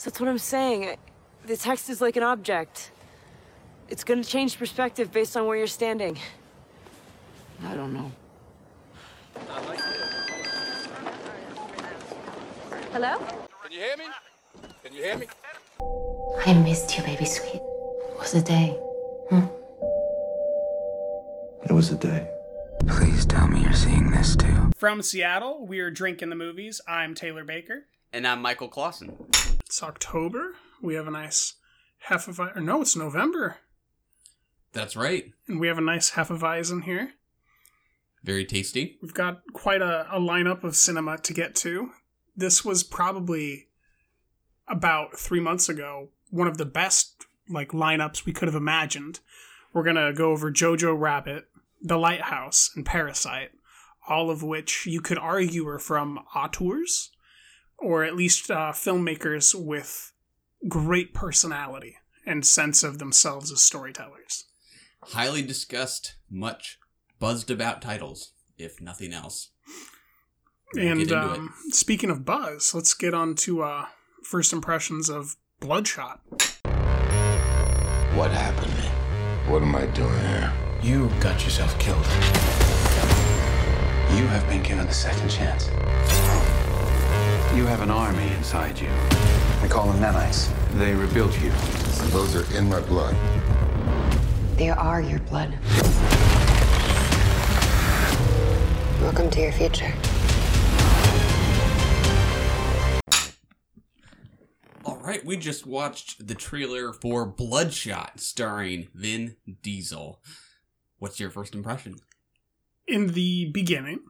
So that's what I'm saying. The text is like an object. It's gonna change perspective based on where you're standing. I don't know. I like it. Hello? Can you hear me? Can you hear me? I missed you, baby sweet. It was a day. It was a day. Please tell me you're seeing this too. From Seattle, we're Drinking the Movies. I'm Taylor Baker. And I'm Michael Clausen. It's October. We have a nice Hefeweizen. No, it's November. That's right. And we have a nice Hefeweizen here. Very tasty. We've got quite a lineup of cinema to get to. This was probably about 3 months ago, one of the best lineups we could have imagined. We're going to go over Jojo Rabbit, The Lighthouse, and Parasite, all of which you could argue are from auteurs, or at least filmmakers with great personality and sense of themselves as storytellers. Highly discussed, much buzzed about titles, if nothing else. And speaking of buzz, let's get on to first impressions of Bloodshot. What happened? What am I doing here? You got yourself killed. You have been given a second chance. You have an army inside you. They call them nanites. They rebuild you. And those are in my blood. They are your blood. Welcome to your future. Right, we just watched the trailer for Bloodshot starring Vin Diesel. What's your first impression? In the beginning,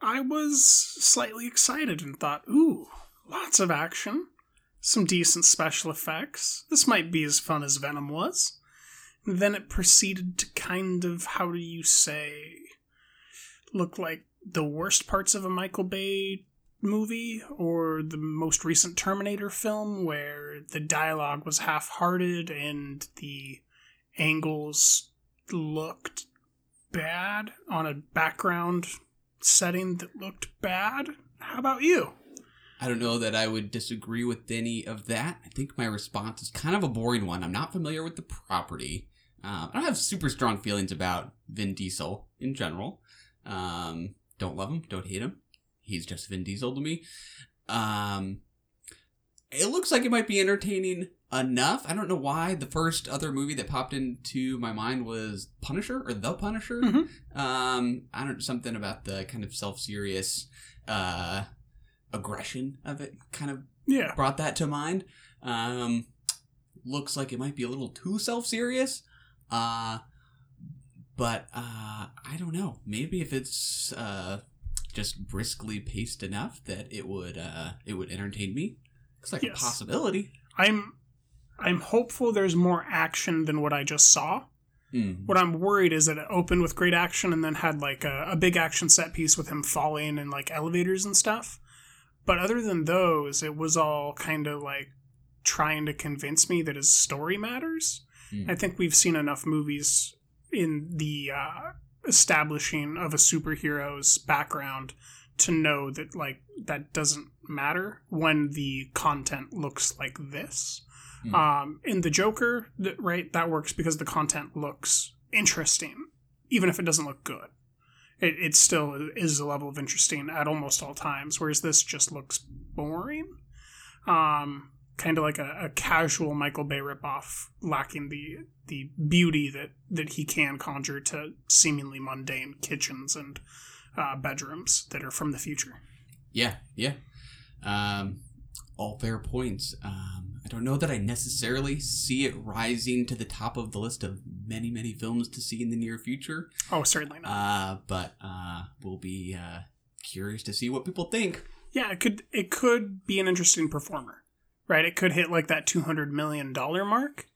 I was slightly excited and thought, ooh, lots of action, some decent special effects. This might be as fun as Venom was. And then it proceeded to kind of, how do you say, look like the worst parts of a Michael Bay movie, or the most recent Terminator film, where the dialogue was half-hearted and the angles looked bad on a background setting that looked bad. How about you? I don't know that I would disagree with any of that. I think my response is kind of a boring one. I'm not familiar with the property. I don't have super strong feelings about Vin Diesel in general. Don't love him, don't hate him. He's just Vin Diesel to me. It looks like it might be entertaining enough. I don't know why. The first other movie that popped into my mind was Punisher or The Punisher. Mm-hmm. I don't know, something about the kind of self-serious aggression of it kind of brought that to mind. Looks like it might be a little too self-serious. But I don't know. Maybe if it's just briskly paced enough that it would entertain me. Looks like a possibility. I'm hopeful there's more action than what I just saw. Mm. What I'm worried is that it opened with great action and then had a big action set piece with him falling in elevators and stuff. But other than those, it was all kind of trying to convince me that his story matters. Mm. I think we've seen enough movies in the establishing of a superhero's background to know that that doesn't matter when the content looks like this. Mm. In the Joker, that works because the content looks interesting, even if it doesn't look good. It still is a level of interesting at almost all times, whereas this just looks boring. Kind of like a casual Michael Bay ripoff, lacking the beauty that he can conjure to seemingly mundane kitchens and bedrooms that are from the future. Yeah. All fair points. I don't know that I necessarily see it rising to the top of the list of many, many films to see in the near future. Oh, certainly not. But we'll be curious to see what people think. Yeah, it could be an interesting performer. Right, it could hit that $200 million mark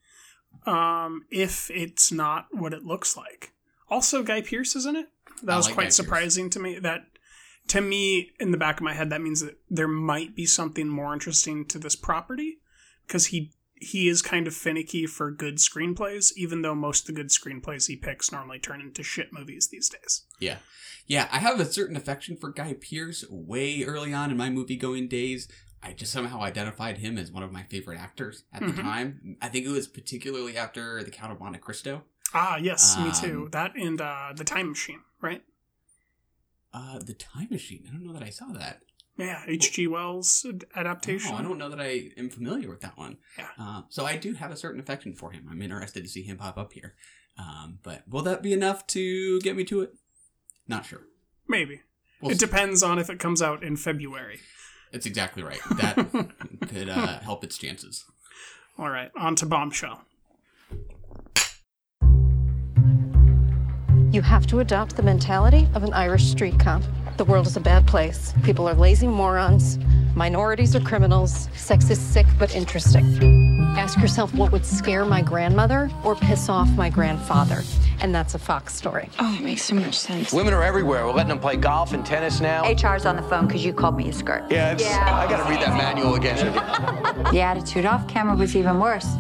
if it's not what it looks like. Also, Guy Pearce is in it. That was quite surprising to me. That, to me, in the back of my head, that means that there might be something more interesting to this property, because he is kind of finicky for good screenplays, even though most of the good screenplays he picks normally turn into shit movies these days. Yeah, I have a certain affection for Guy Pearce way early on in my movie-going days. I just somehow identified him as one of my favorite actors at the time. I think it was particularly after The Count of Monte Cristo. Ah, yes, me too. That and The Time Machine, right? The Time Machine? I don't know that I saw that. Yeah, H.G. Wells' adaptation. Oh, I don't know that I am familiar with that one. Yeah. So I do have a certain affection for him. I'm interested to see him pop up here. But will that be enough to get me to it? Not sure. Maybe. It depends on if it comes out in February. That's exactly right. That could help its chances. All right, on to Bombshell. You have to adopt the mentality of an Irish street cop. The world is a bad place. People are lazy morons. Minorities are criminals. Sex is sick but interesting. Ask yourself what would scare my grandmother or piss off my grandfather. And that's a Fox story. Oh, it makes so much sense. Women are everywhere. We're letting them play golf and tennis now. HR's on the phone because you called me a skirt. Yeah, I got to read that manual again. The attitude off camera was even worse.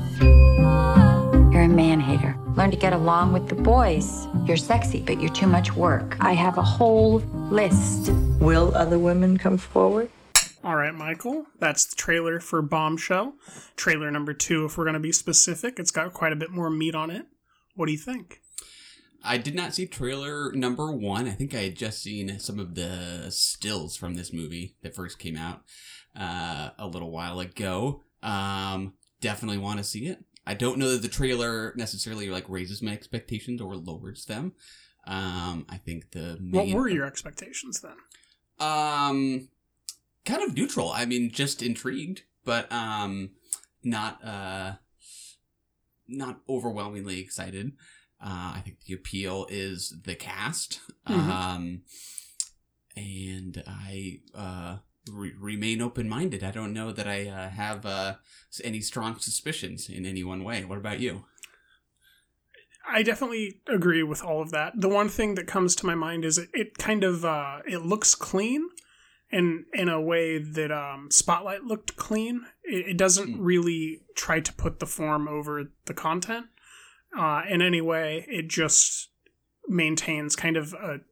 You're a man-hater. Learn to get along with the boys. You're sexy, but you're too much work. I have a whole list. Will other women come forward? All right, Michael. That's the trailer for Bombshell. Trailer number 2, if we're going to be specific. It's got quite a bit more meat on it. What do you think? I did not see trailer number 1. I think I had just seen some of the stills from this movie that first came out a little while ago. Definitely want to see it. I don't know that the trailer necessarily raises my expectations or lowers them. I think the main... What were your expectations then? Kind of neutral. I mean, just intrigued, but not overwhelmingly excited. I think the appeal is the cast, and I remain open-minded. I don't know that I have any strong suspicions in any one way. What about you? I definitely agree with all of that. The one thing that comes to my mind is it kind of it looks clean, and in a way that Spotlight looked clean. It doesn't really try to put the form over the content in any way. It just maintains kind of an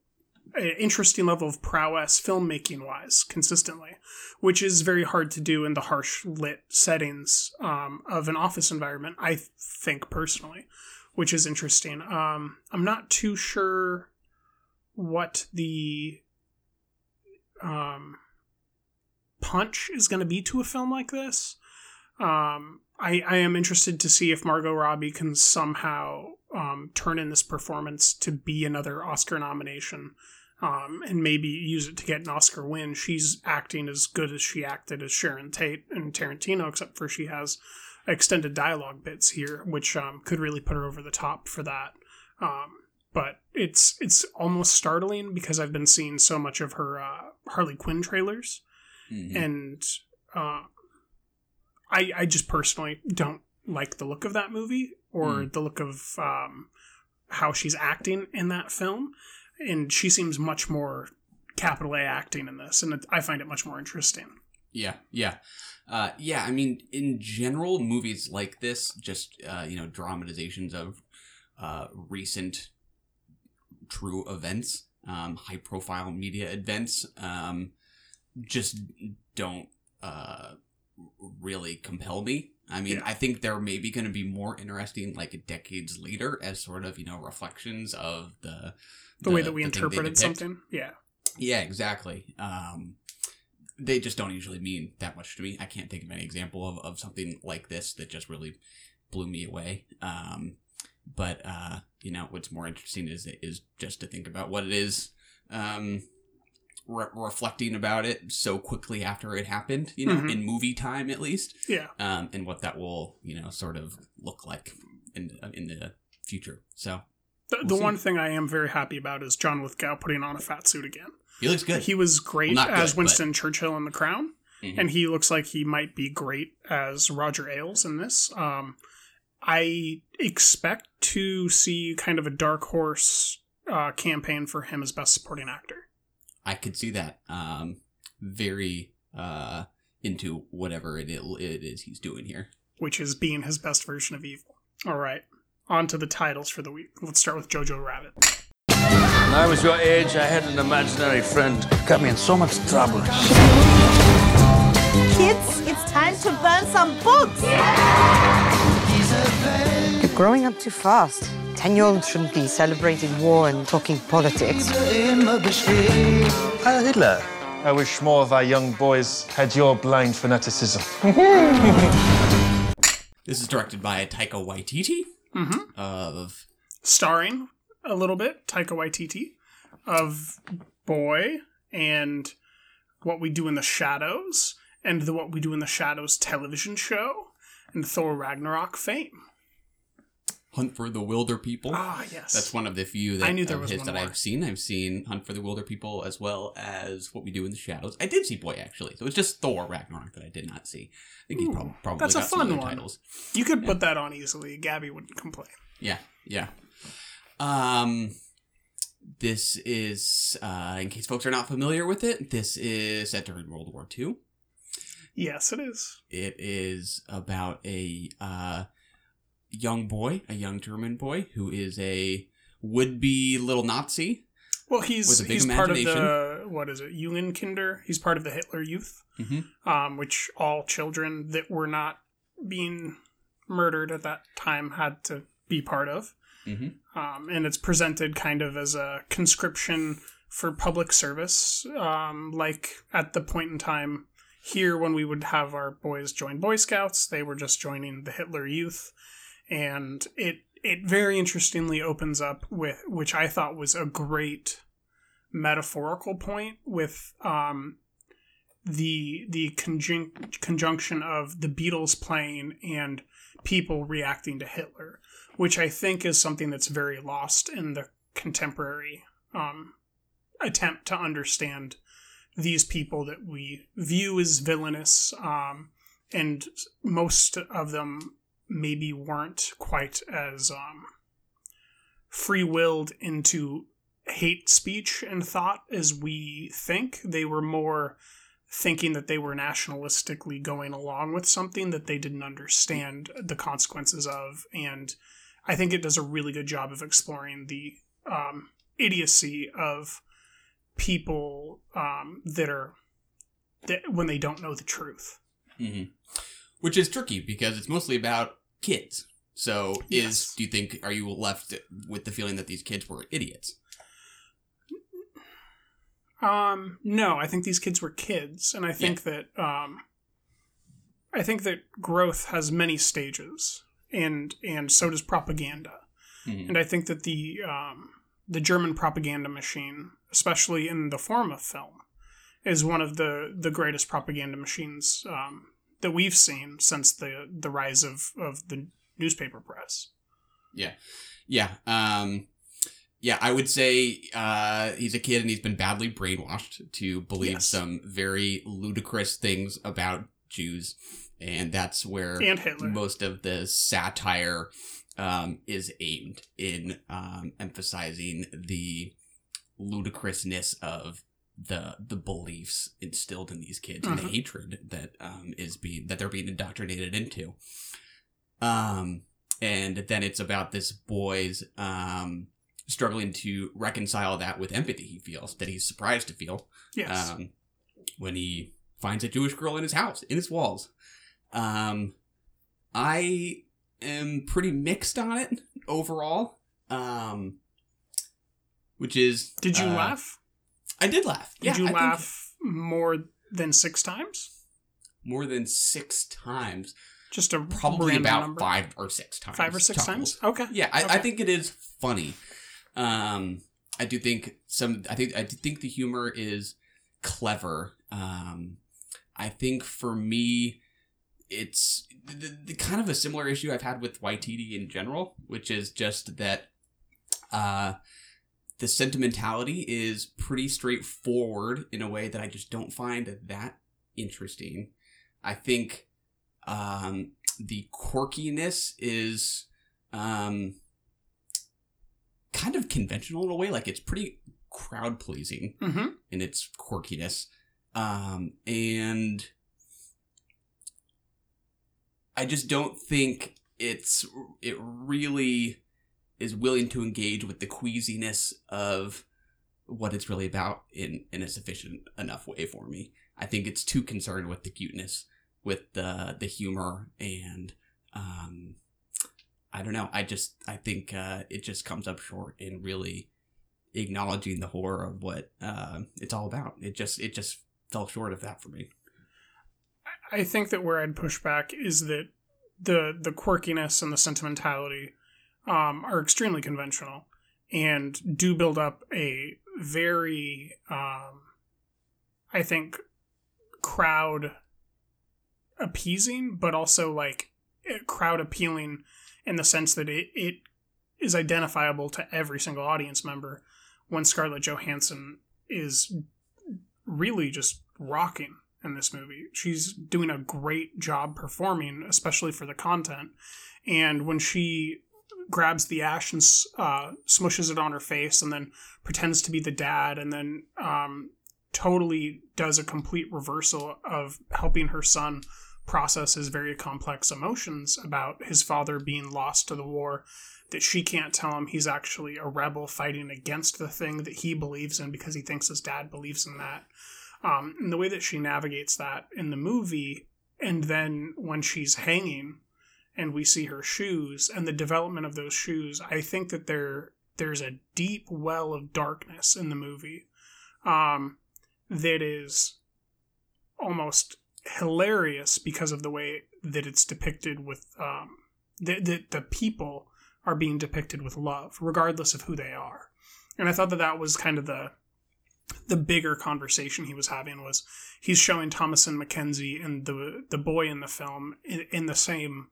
interesting level of prowess filmmaking-wise consistently, which is very hard to do in the harsh lit settings of an office environment, I think personally, which is interesting. I'm not too sure what the punch is going to be to a film like this. I am interested to see if Margot Robbie can somehow turn in this performance to be another Oscar nomination, and maybe use it to get an Oscar win. She's acting as good as she acted as Sharon Tate in Tarantino, except for she has extended dialogue bits here, which could really put her over the top for that. But it's almost startling because I've been seeing so much of her Harley Quinn trailers, and I just personally don't like the look of that movie or the look of how she's acting in that film. And she seems much more capital A acting in this. And I find it much more interesting. Yeah. Yeah, I mean, in general, movies like this, just, dramatizations of recent true events, high profile media events, just don't... really compel me. I mean, yeah. I think they're maybe going to be more interesting decades later as sort of, reflections of the way that we interpreted something. Yeah, exactly. They just don't usually mean that much to me. I can't think of any example of something like this that just really blew me away. But what's more interesting is just to think about what it is, reflecting about it so quickly after it happened, in movie time at least. Yeah. And what that will, sort of look like in the future. So the one thing I am very happy about is John Lithgow putting on a fat suit again. He looks good. He was great as Winston Churchill in The Crown. And he looks like he might be great as Roger Ailes in this. I expect to see kind of a dark horse campaign for him as best supporting actor. I could see that very into whatever it is he's doing here. Which is being his best version of evil. All right, on to the titles for the week. Let's start with Jojo Rabbit. When I was your age, I had an imaginary friend. Got me in so much trouble. Kids some books! Yeah! You're growing up too fast. 10-year-olds shouldn't be celebrating war and talking politics. Hitler. I wish more of our young boys had your blind fanaticism. This is directed by Taika Waititi. Mm-hmm. Starring, a little bit, Taika Waititi, of Boy and What We Do in the Shadows, and the What We Do in the Shadows television show, and Thor Ragnarok fame. Hunt for the Wilder People. Ah, yes. That's one of the few that, I knew there was his one that more. I've seen. I've seen Hunt for the Wilder People as well as What We Do in the Shadows. I did see Boy, actually. So it's just Thor Ragnarok that I did not see. I think he probably that's got a fun some one. Titles. You could put that on easily. Gabby wouldn't complain. Yeah, yeah. This is, in case folks are not familiar with it, this is set during World War II. Yes, it is. It is about a... young boy, a young German boy, who is a would-be little Nazi. Well, he's part of the, what is it, Jugendkinder? He's part of the Hitler Youth, which all children that were not being murdered at that time had to be part of. Mm-hmm. And it's presented kind of as a conscription for public service, like at the point in time here when we would have our boys join Boy Scouts, they were just joining the Hitler Youth. And it very interestingly opens up with, which I thought was a great metaphorical point, with the conjunction of the Beatles playing and people reacting to Hitler, which I think is something that's very lost in the contemporary attempt to understand these people that we view as villainous, and most of them maybe weren't quite as free-willed into hate speech and thought as we think. They were more thinking that they were nationalistically going along with something that they didn't understand the consequences of. And I think it does a really good job of exploring the idiocy of people that when they don't know the truth. Mm-hmm. Which is tricky because it's mostly about kids. So do you think, are you left with the feeling that these kids were idiots? No, I think these kids were kids. And I think that, I think that growth has many stages and so does propaganda. Mm-hmm. And I think that the German propaganda machine, especially in the form of film, is one of the greatest propaganda machines, that we've seen since the rise of the newspaper press. Yeah. Yeah. I would say he's a kid and he's been badly brainwashed to believe some very ludicrous things about Jews. And that's where most of the satire is aimed, in emphasizing the ludicrousness of the beliefs instilled in these kids, and the hatred that they're being indoctrinated into, and then it's about this boy's struggling to reconcile that with empathy. He feels that he's surprised to feel when he finds a Jewish girl in his house, in his walls. I am pretty mixed on it overall, which is. Did you laugh? I did laugh. Did you laugh more than 6 times? More than 6 times. Just a probably about number? 5 or 6 times. 5 or 6 times? Okay. Yeah, I think it is funny. I do think I think the humor is clever. I think for me, it's the kind of a similar issue I've had with Waititi in general, which is just that. The sentimentality is pretty straightforward in a way that I just don't find that interesting. I think the quirkiness is kind of conventional in a way. Like, it's pretty crowd-pleasing in its quirkiness. And I just don't think it really... is willing to engage with the queasiness of what it's really about in a sufficient enough way for me. I think it's too concerned with the cuteness with the humor and I don't know. I think it just comes up short in really acknowledging the horror of what it's all about. It just fell short of that for me. I think that where I'd push back is that the quirkiness and the sentimentality are extremely conventional and do build up a very, I think, crowd appeasing, but also like crowd appealing in the sense that it is identifiable to every single audience member when Scarlett Johansson is really just rocking in this movie. She's doing a great job performing, especially for the content. And when she grabs the ash and smushes it on her face and then pretends to be the dad and then totally does a complete reversal of helping her son process his very complex emotions about his father being lost to the war, that she can't tell him he's actually a rebel fighting against the thing that he believes in because he thinks his dad believes in that. And the way that she navigates that in the movie, and then when she's hanging and we see her shoes and the development of those shoes, I think that there's a deep well of darkness in the movie that is almost hilarious because of the way that it's depicted with that the people are being depicted with love, regardless of who they are. And I thought that that was kind of the bigger conversation he was having, was he's showing Thomasin McKenzie and the boy in the film in the same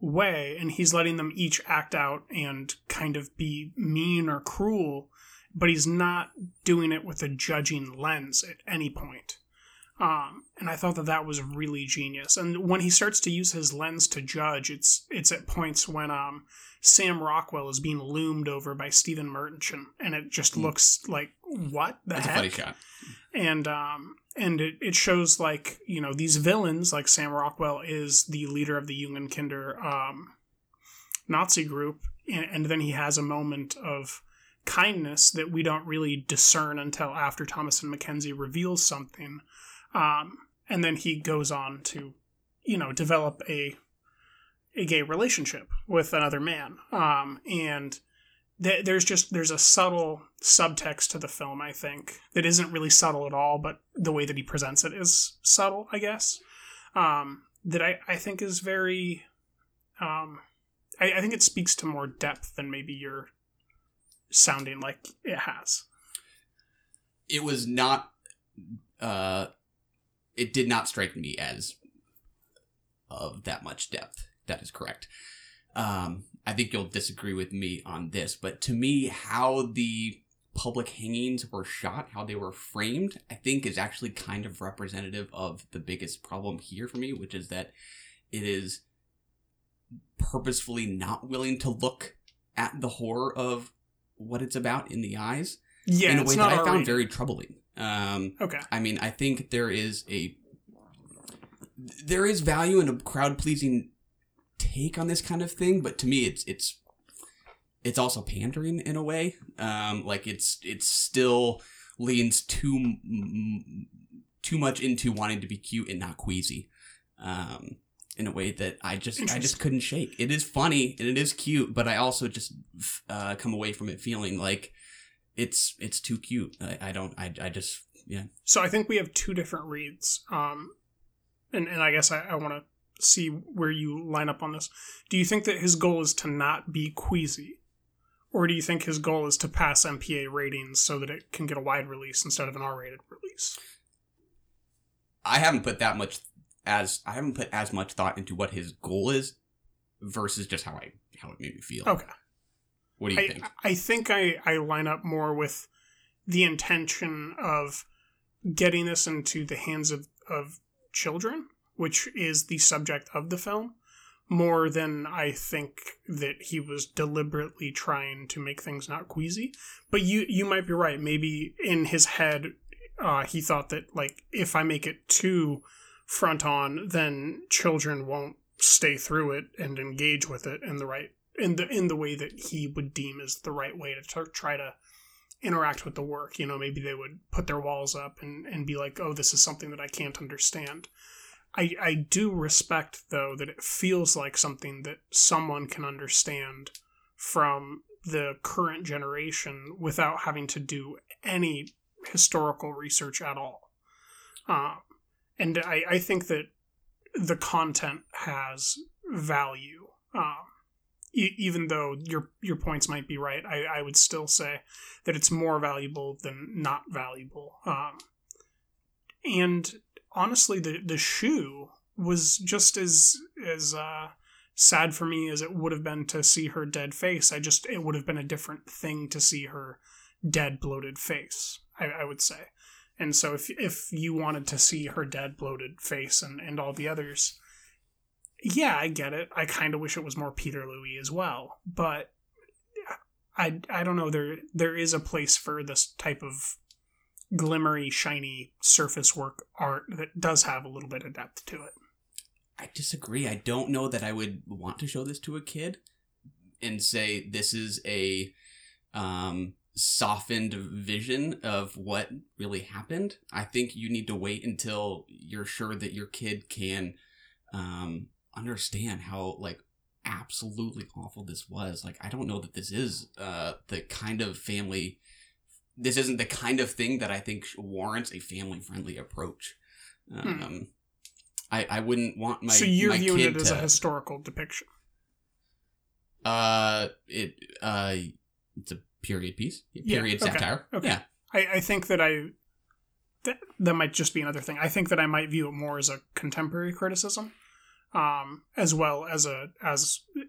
way, and he's letting them each act out and kind of be mean or cruel, but he's not doing it with a judging lens at any point. And I thought that that was really genius. And when he starts to use his lens to judge, it's at points when Sam Rockwell is being loomed over by Stephen Merchant, and it just looks like, what the heck? That's a funny shot. And it shows, like, you know, these villains, like Sam Rockwell is the leader of the Jugendkinder Nazi group, and then he has a moment of kindness that we don't really discern until after Thomasin McKenzie reveals something. And then he goes on to, you know, develop a gay relationship with another man. And there's a subtle subtext to the film, I think, that isn't really subtle at all, but the way that he presents it is subtle, I guess. That I think is very, I think it speaks to more depth than maybe you're sounding like it has. It was not, it did not strike me as of that much depth. That is correct. I think you'll disagree with me on this, but to me, how the public hangings were shot, how they were framed, I think is actually kind of representative of the biggest problem here for me, which is that it is purposefully not willing to look at the horror of what it's about in the eyes in a way that I found very troubling. Okay. I mean, I think there is value in a crowd-pleasing take on this kind of thing, but to me, it's also pandering in a way. Like it's still leans too much into wanting to be cute and not queasy, in a way that I just couldn't shake. It is funny and it is cute, but I also just come away from it feeling like it's too cute. I just. So I think we have two different reads. And I guess I want to see where you line up on this. Do you think that his goal is to not be queasy? Or do you think his goal is to pass MPA ratings so that it can get a wide release instead of an R-rated release? I haven't put as much thought into what his goal is versus just how it made me feel. Okay. What do you think? I think I line up more with the intention of getting this into the hands of children, which is the subject of the film, more than I think that he was deliberately trying to make things not queasy. But you might be right. Maybe in his head, he thought that, like, if I make it too front on, then children won't stay through it and engage with it in the way that he would deem is the right way to try to interact with the work. You know, maybe they would put their walls up and be like, oh, this is something that I can't understand. I do respect, though, that it feels like something that someone can understand from the current generation without having to do any historical research at all. And I think that the content has value. Even though your points might be right, I would still say that it's more valuable than not valuable. And honestly, the shoe was just as sad for me as it would have been to see her dead face. It would have been a different thing to see her dead, bloated face, I would say. And so if you wanted to see her dead, bloated face and all the others, yeah, I get it. I kind of wish it was more Peter Louis as well. But I don't know. There is a place for this type of glimmery, shiny surface work art that does have a little bit of depth to it. I disagree. I don't know that I would want to show this to a kid and say this is a softened vision of what really happened. I think you need to wait until you're sure that your kid can understand how absolutely awful this was. I don't know that this is the kind of family. This isn't the kind of thing that I think warrants a family-friendly approach. I wouldn't want my kid to... So you're viewing it as a historical depiction? It's a period piece. Period, okay. Satire. Okay. Yeah. I think that that might just be another thing. I think that I might view it more as a contemporary criticism, as well as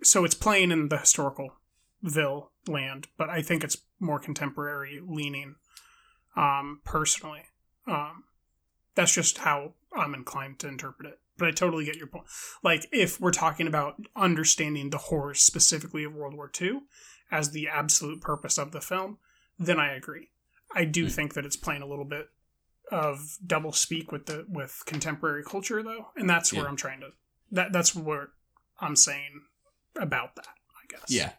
so it's playing in the historical land, but I think it's more contemporary leaning, personally. That's just how I'm inclined to interpret it. But I totally get your point. If we're talking about understanding the horrors specifically of World War II as the absolute purpose of the film, then I agree. I do think that it's playing a little bit of double speak with contemporary culture, though, and that's where I'm trying to. That's what I'm saying about that, I guess. Yeah.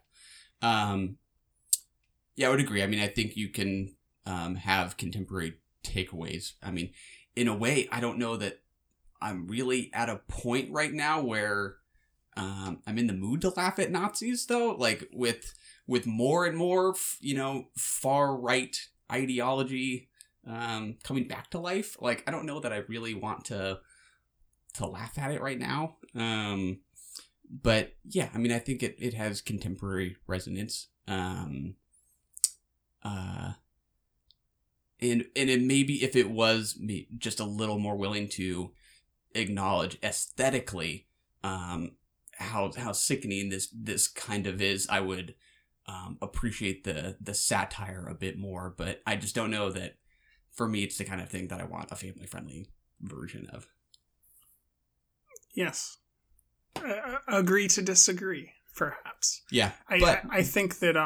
I would agree. I mean, I think you can have contemporary takeaways. I mean, in a way, I don't know that I'm really at a point right now where I'm in the mood to laugh at Nazis, though. With more and more, far right ideology coming back to life. I don't know that I really want to laugh at it right now. But yeah, I mean, I think it has contemporary resonance. And it maybe if it was me just a little more willing to acknowledge aesthetically how sickening this kind of is, I would appreciate the satire a bit more. But I just don't know that for me it's the kind of thing that I want a family-friendly version of. Yes. Agree to disagree, perhaps. Yeah. I think that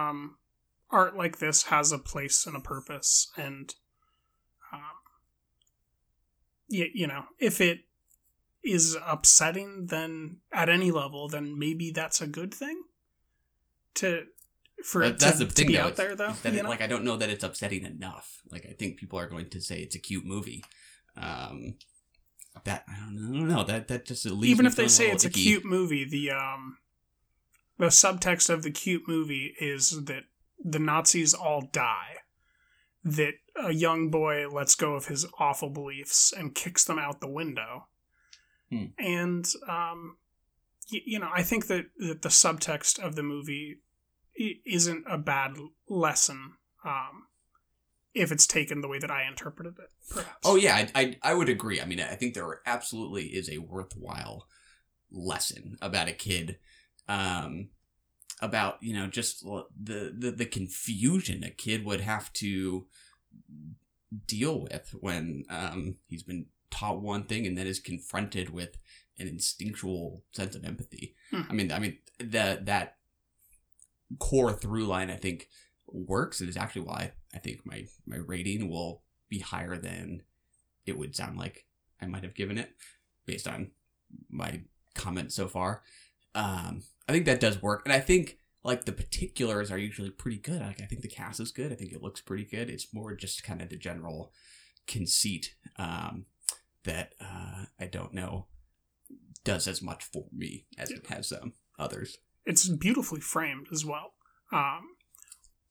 art like this has a place and a purpose, and if it is upsetting, then at any level, then maybe that's a good thing to be out there, though. I don't know that it's upsetting enough. I think people are going to say it's a cute movie. That I don't know. That just leaves even if they say it's icky. A cute movie, the subtext of the cute movie is that the Nazis all die, that a young boy lets go of his awful beliefs and kicks them out the window, and I think that the subtext of the movie isn't a bad lesson. If it's taken the way that I interpreted it, perhaps. Oh, yeah, I would agree. I mean, I think there absolutely is a worthwhile lesson about a kid, about, just the confusion a kid would have to deal with when he's been taught one thing and then is confronted with an instinctual sense of empathy. I mean, that core through line, I think, works, and is actually why I think my rating will be higher than it would sound like I might have given it based on my comments so far. I think that does work, and I think the particulars are usually pretty good. I think the cast is good. I think it looks pretty good. It's more just kind of the general conceit that I don't know does as much for me as it has others. It's beautifully framed as well.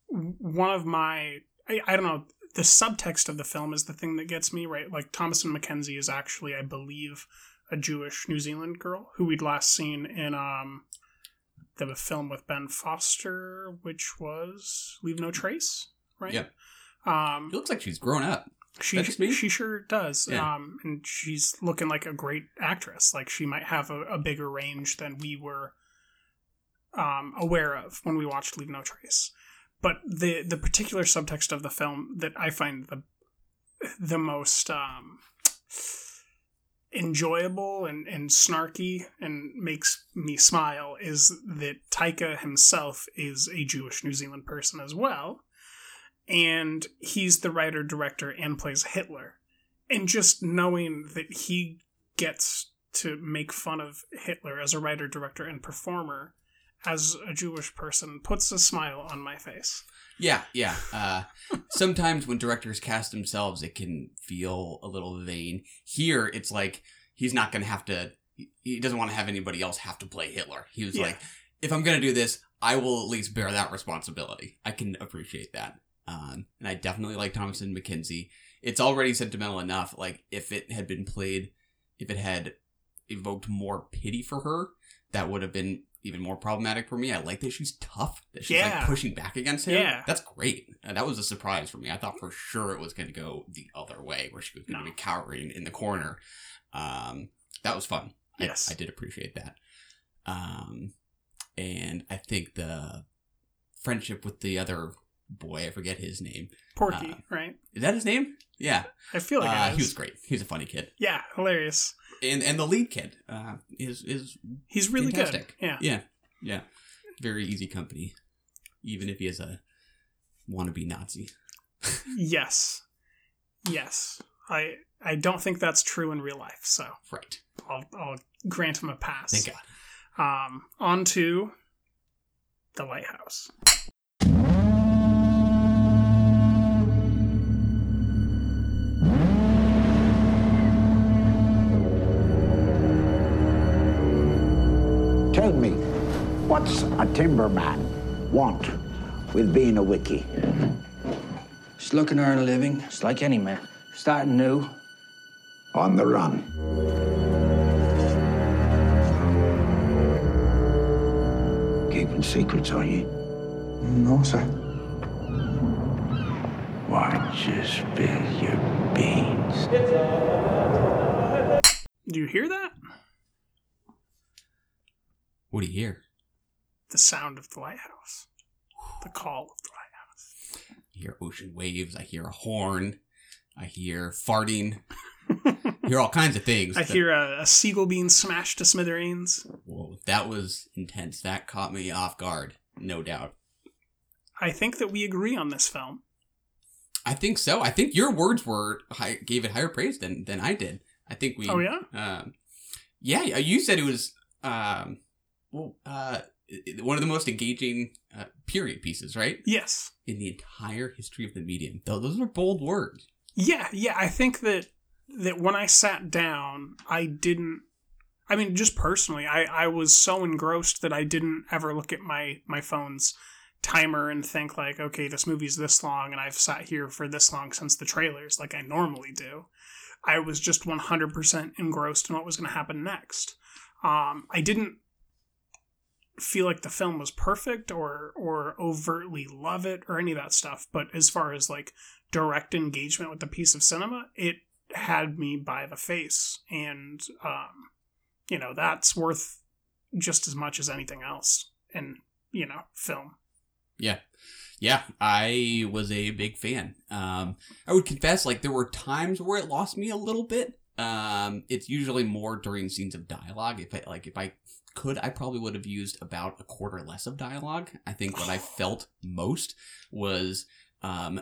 One of my, I don't know, the subtext of the film is the thing that gets me, right? Like, Thomasin McKenzie is actually, I believe, a Jewish New Zealand girl who we'd last seen in the film with Ben Foster, which was Leave No Trace, right? Yeah. It looks like she's grown up. She sure does. Yeah. And she's looking like a great actress. Like, she might have a bigger range than we were aware of when we watched Leave No Trace. But the particular subtext of the film that I find the most enjoyable and snarky and makes me smile is that Taika himself is a Jewish New Zealand person as well. And he's the writer, director, and plays Hitler. And just knowing that he gets to make fun of Hitler as a writer, director, and performer as a Jewish person puts a smile on my face. Yeah. Sometimes when directors cast themselves, it can feel a little vain. Here, it's like he's not going to have to... He doesn't want to have anybody else have to play Hitler. He was like, if I'm going to do this, I will at least bear that responsibility. I can appreciate that. And I definitely like Thomasin McKenzie. It's already sentimental enough. Like, if it had been played, if it had evoked more pity for her, that would have been even more problematic for me. I like that she's tough, that she's like pushing back against him. Yeah. That's great. And that was a surprise for me. I thought for sure it was going to go the other way, where she was going to be cowering in the corner. That was fun. Yes. I did appreciate that. And I think the friendship with the other boy, I forget his name. Porky, right? Is that his name? Yeah. I feel like it is. He was great. He's a funny kid. Yeah, hilarious. And the lead kid is he's really fantastic. Good. Yeah. Very easy company, even if he is a wannabe Nazi. Yes. I don't think that's true in real life. So right. I'll grant him a pass. Thank God. On to The Lighthouse. Tell me, what's a timberman want with being a wickie? Just looking to earn a living, just like any man. Starting new. On the run. Keeping secrets, are you? No, sir. Watch you spill your beans. Do you hear that? What do you hear? The sound of the lighthouse. The call of the lighthouse. I hear ocean waves. I hear a horn. I hear farting. I hear all kinds of things. I hear a seagull being smashed to smithereens. Whoa, that was intense. That caught me off guard, no doubt. I think that we agree on this film. I think so. I think your words gave it higher praise than I did. I think we... Oh, yeah? Yeah, you said it was... one of the most engaging period pieces, right? Yes. In the entire history of the medium. Though those were bold words. Yeah. I think that when I sat down, just personally, I was so engrossed that I didn't ever look at my phone's timer and think like, okay, this movie's this long and I've sat here for this long since the trailers, like I normally do. I was just 100% engrossed in what was going to happen next. I didn't feel like the film was perfect or overtly love it or any of that stuff, but as far as like direct engagement with the piece of cinema, it had me by the face, and that's worth just as much as anything else in film. Yeah, I was a big fan. I would confess, like, there were times where it lost me a little bit. It's usually more during scenes of dialogue. If I could, I probably would have used about a quarter less of dialogue. I think what I felt most was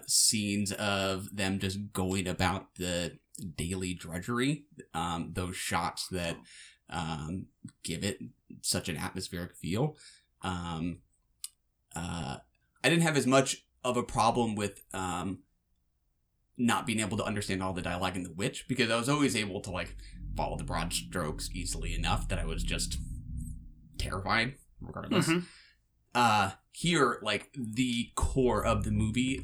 scenes of them just going about the daily drudgery. Those shots that give it such an atmospheric feel. I didn't have as much of a problem with not being able to understand all the dialogue in The Witch, because I was always able to, like, follow the broad strokes easily enough that I was just terrified regardless. Mm-hmm. Here, like, the core of the movie,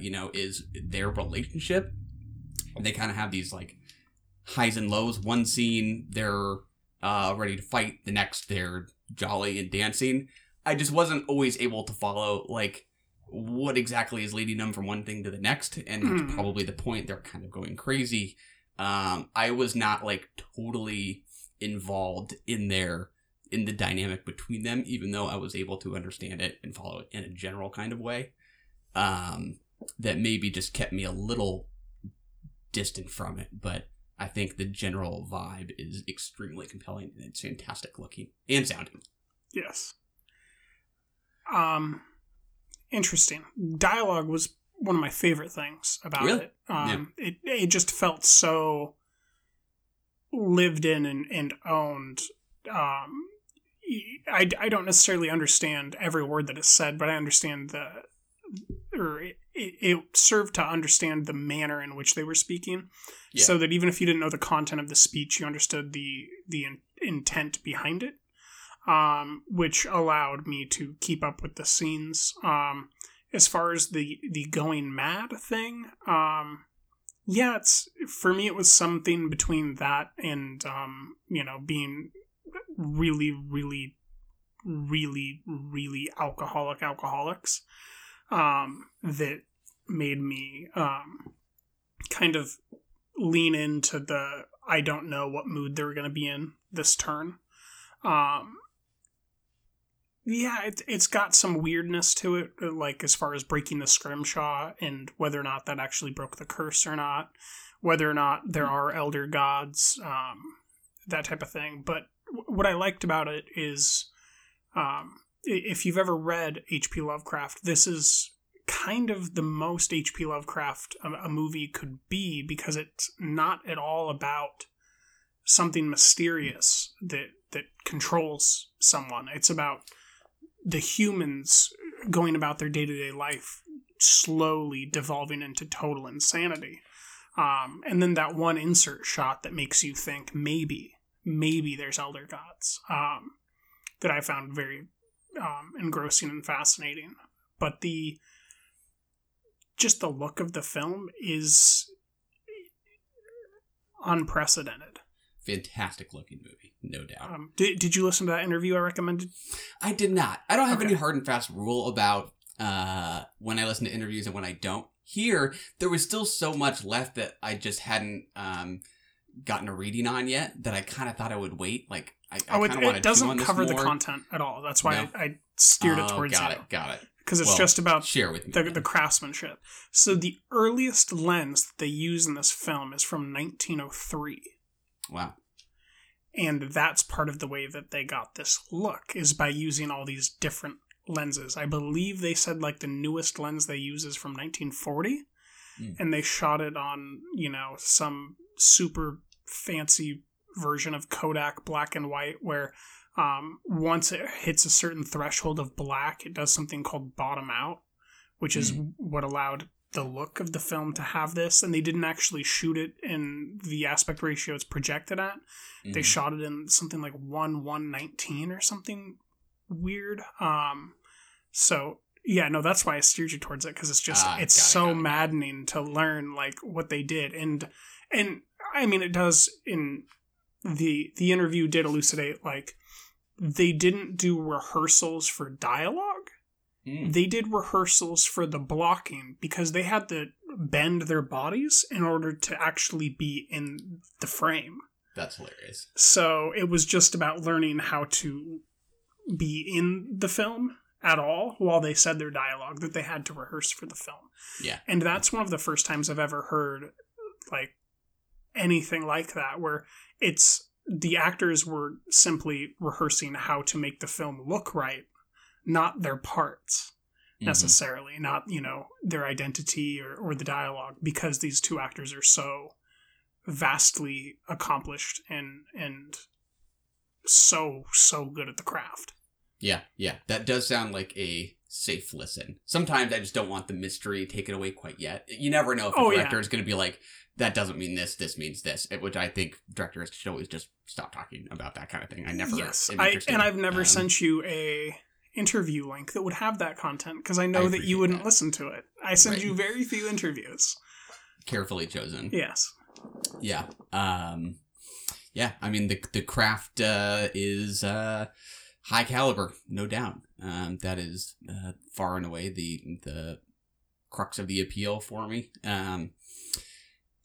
you know, is their relationship. They kind of have these, like, highs and lows. One scene, they're ready to fight. The next, they're jolly and dancing. I just wasn't always able to follow, like, what exactly is leading them from one thing to the next. And that's probably the point. They're kind of going crazy. I was not, like, totally involved in their... in the dynamic between them, even though I was able to understand it and follow it in a general kind of way, that maybe just kept me a little distant from it. But I think the general vibe is extremely compelling, and it's fantastic looking and sounding. Yes. Interesting. Dialogue was one of my favorite things about it. Yeah. It just felt so lived in and owned. I don't necessarily understand every word that is said, but I understand it served to understand the manner in which they were speaking, so that even if you didn't know the content of the speech, you understood the intent behind it, which allowed me to keep up with the scenes. As far as the going mad thing, it's, for me, it was something between that and, you know, being really, really, really, really alcoholics, that made me, kind of lean into the, I don't know what mood they're going to be in this turn. It's got some weirdness to it, like as far as breaking the scrimshaw and whether or not that actually broke the curse or not, whether or not there are elder gods, that type of thing. But what I liked about it is, if you've ever read H.P. Lovecraft, this is kind of the most H.P. Lovecraft a movie could be, because it's not at all about something mysterious that controls someone. It's about the humans going about their day-to-day life slowly devolving into total insanity. And then that one insert shot that makes you think maybe there's elder gods, that I found very engrossing and fascinating. But the look of the film is unprecedented. Fantastic looking movie, no doubt. Did you listen to that interview I recommended? I did not. I don't have any hard and fast rule about when I listen to interviews and when I don't. Here, there was still so much left that I just hadn't gotten a reading on yet, that I kind of thought I would wait. Like, I kind of wanted to do on this more. It doesn't cover the content at all. That's why I steered it towards you. Got it. Because it's just about the craftsmanship. So the earliest lens that they use in this film is from 1903. Wow. And that's part of the way that they got this look, is by using all these different lenses. I believe they said, like, the newest lens they use is from 1940, and they shot it on, you know, some super fancy version of Kodak black and white, where once it hits a certain threshold of black, it does something called bottom out, which is what allowed the look of the film to have this. And they didn't actually shoot it in the aspect ratio it's projected at. They shot it in something like 1:119 or something weird. So yeah, no, that's why I steered you towards it, because it's just maddening to learn, like, what they did. And I mean, it does, in the interview did elucidate, like, they didn't do rehearsals for dialogue. They did rehearsals for the blocking, because they had to bend their bodies in order to actually be in the frame. That's hilarious. So it was just about learning how to be in the film at all while they said their dialogue, that they had to rehearse for the film. Yeah. And that's one of the first times I've ever heard, like, anything like that, where it's the actors were simply rehearsing how to make the film look right. Not their parts, necessarily. Not, you know, their identity or the dialogue, because these two actors are so vastly accomplished and so good at the craft. Yeah, yeah. That does sound like a safe listen. Sometimes I just don't want the mystery taken away quite yet. You never know if the director is going to be like, that doesn't mean this, this means this, which I think directors should always just stop talking about that kind of thing. I never... Yes, and I've never sent you a interview link that would have that content, because I know that you wouldn't listen to it. I send you very few interviews. Carefully chosen. Yes. Yeah. Yeah, I mean, the craft is high caliber, no doubt. That is far and away the crux of the appeal for me.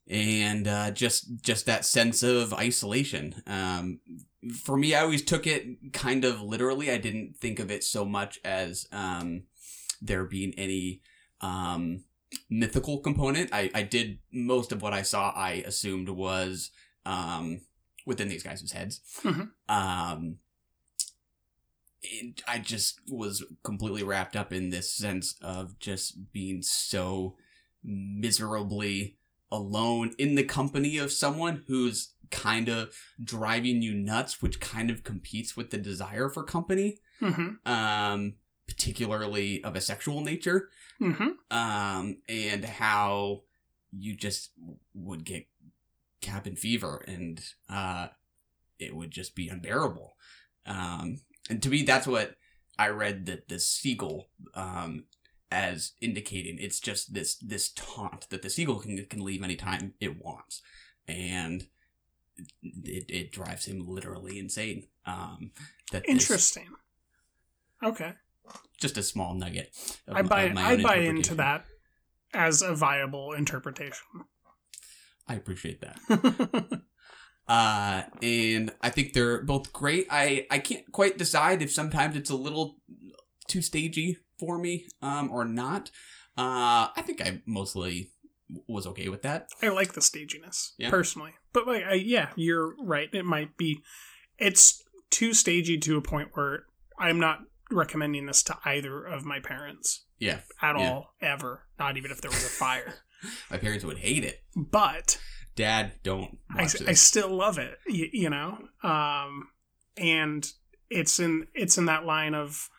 And just that sense of isolation. For me, I always took it kind of literally. I didn't think of it so much as there being any... mythical component. I did most of what I saw, I assumed was within these guys' heads. Mm-hmm. I just was completely wrapped up in this sense of just being so miserably alone in the company of someone who's kind of driving you nuts, which kind of competes with the desire for company. Mm-hmm. Particularly of a sexual nature. Mm-hmm. And how you just would get cabin fever and it would just be unbearable. And to me, that's what I read that the seagull as indicating. It's just this taunt that the seagull can leave anytime it wants. And it drives him literally insane. Interesting. Okay. Just a small nugget. I buy into that as a viable interpretation. I appreciate that. And I think they're both great. I can't quite decide if sometimes it's a little too stagey for me or not. I think I mostly was okay with that. I like the staginess, personally. But you're right. It might be... It's too stagey to a point where I'm not recommending this to either of my parents all ever, not even if there was a fire. My parents would hate it, but Dad, don't watch it. I still love it, you know. And it's in that line of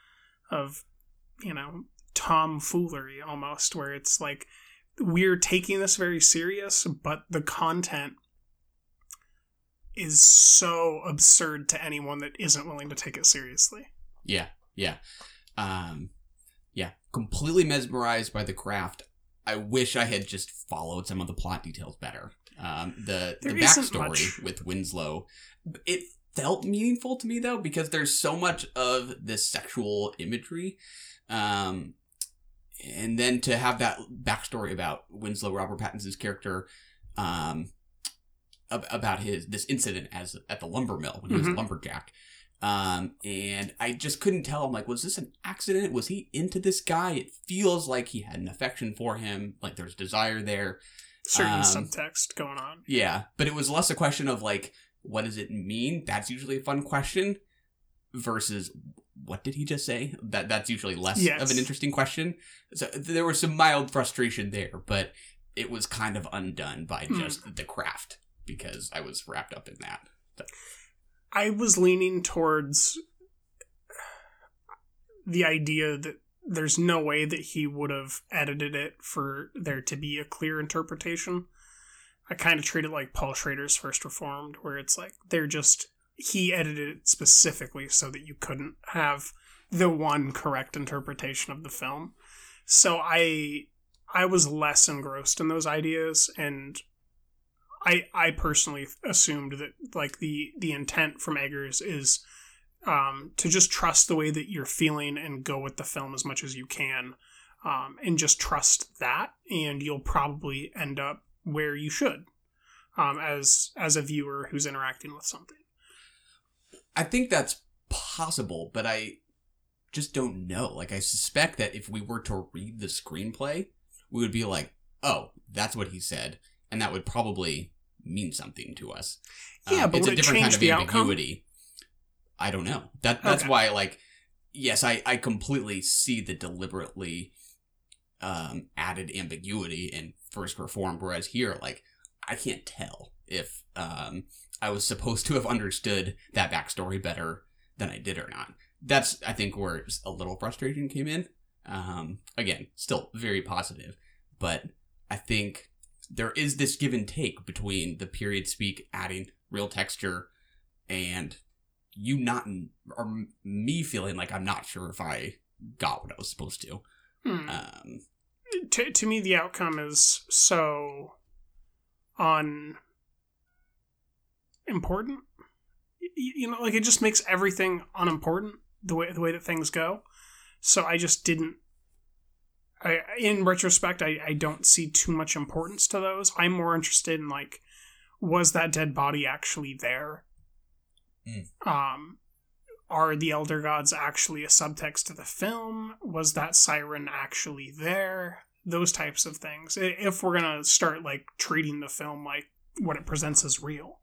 you know, tomfoolery almost, where it's like we're taking this very serious, but the content is so absurd to anyone that isn't willing to take it seriously. Completely mesmerized by the craft. I wish I had just followed some of the plot details better. The backstory with Winslow, it felt meaningful to me though, because there's so much of this sexual imagery, and then to have that backstory about Winslow, Robert Pattinson's character, about this incident at the lumber mill when he was a lumberjack. And I just couldn't tell. I'm like, was this an accident? Was he into this guy? It feels like he had an affection for him. Like there's desire there. Certain subtext going on. Yeah. But it was less a question of like, what does it mean? That's usually a fun question versus what did he just say? That's usually less of an interesting question. So there was some mild frustration there, but it was kind of undone by just the craft because I was wrapped up in that. So. I was leaning towards the idea that there's no way that he would have edited it for there to be a clear interpretation. I kind of treat it like Paul Schrader's First Reformed, where it's like he edited it specifically so that you couldn't have the one correct interpretation of the film. So I was less engrossed in those ideas, and I personally assumed that like the intent from Eggers is to just trust the way that you're feeling and go with the film as much as you can, and just trust that, and you'll probably end up where you should as a viewer who's interacting with something. I think that's possible, but I just don't know. Like I suspect that if we were to read the screenplay, we would be like, oh, that's what he said. And that would probably mean something to us. Yeah, but it's a different kind of ambiguity. I don't know. That's why, like, yes, I completely see the deliberately added ambiguity in First Reformed, whereas here, like, I can't tell if I was supposed to have understood that backstory better than I did or not. That's, I think, where a little frustration came in. Again, still very positive, but I think there is this give and take between the period speak adding real texture and you not, or me feeling like I'm not sure if I got what I was supposed to. To me, the outcome is so unimportant. You know, like it just makes everything unimportant the way that things go. So I just didn't. In retrospect, I don't see too much importance to those. I'm more interested in like, was that dead body actually there? Are the Elder Gods actually a subtext to the film? Was that siren actually there? Those types of things. If we're going to start, like, treating the film like what it presents as real,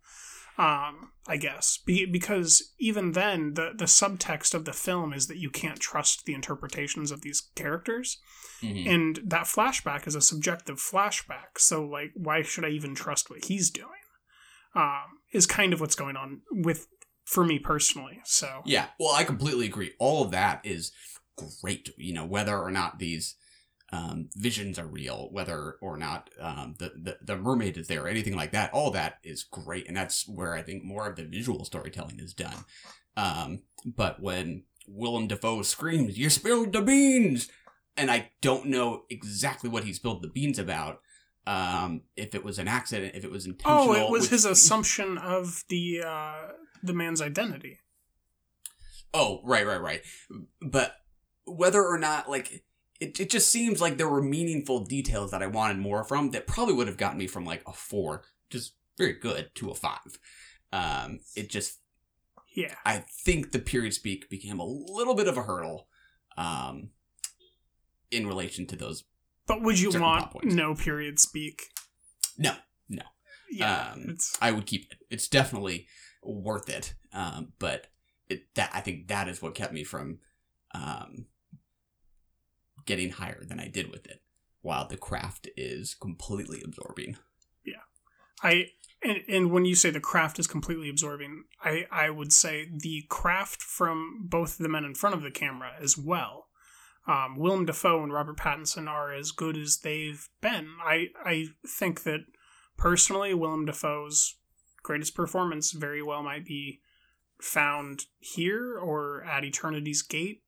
I guess. Because even then, the subtext of the film is that you can't trust the interpretations of these characters. Mm-hmm. And that flashback is a subjective flashback. So, like, why should I even trust what he's doing? Is kind of what's going on with... for me personally, so... Yeah, well, I completely agree. All of that is great, you know, whether or not these visions are real, whether or not the mermaid is there, or anything like that, all that is great, and that's where I think more of the visual storytelling is done. But when Willem Dafoe screams, "You spilled the beans!" and I don't know exactly what he spilled the beans about, if it was an accident, if it was intentional... Oh, it was his assumption of the man's identity. Oh, right. But whether or not, like, it just seems like there were meaningful details that I wanted more from that probably would have gotten me from, like, a 4, just very good, to a 5. It just... Yeah. I think the period speak became a little bit of a hurdle in relation to those. But would you want no period speak? No. Yeah. I would keep it. It's definitely... worth it, but I think that is what kept me from getting higher than I did with it, while the craft is completely absorbing. Yeah, and when you say the craft is completely absorbing, I would say the craft from both the men in front of the camera as well. Willem Dafoe and Robert Pattinson are as good as they've been. I think that personally, Willem Dafoe's greatest performance very well might be found here or at Eternity's Gate.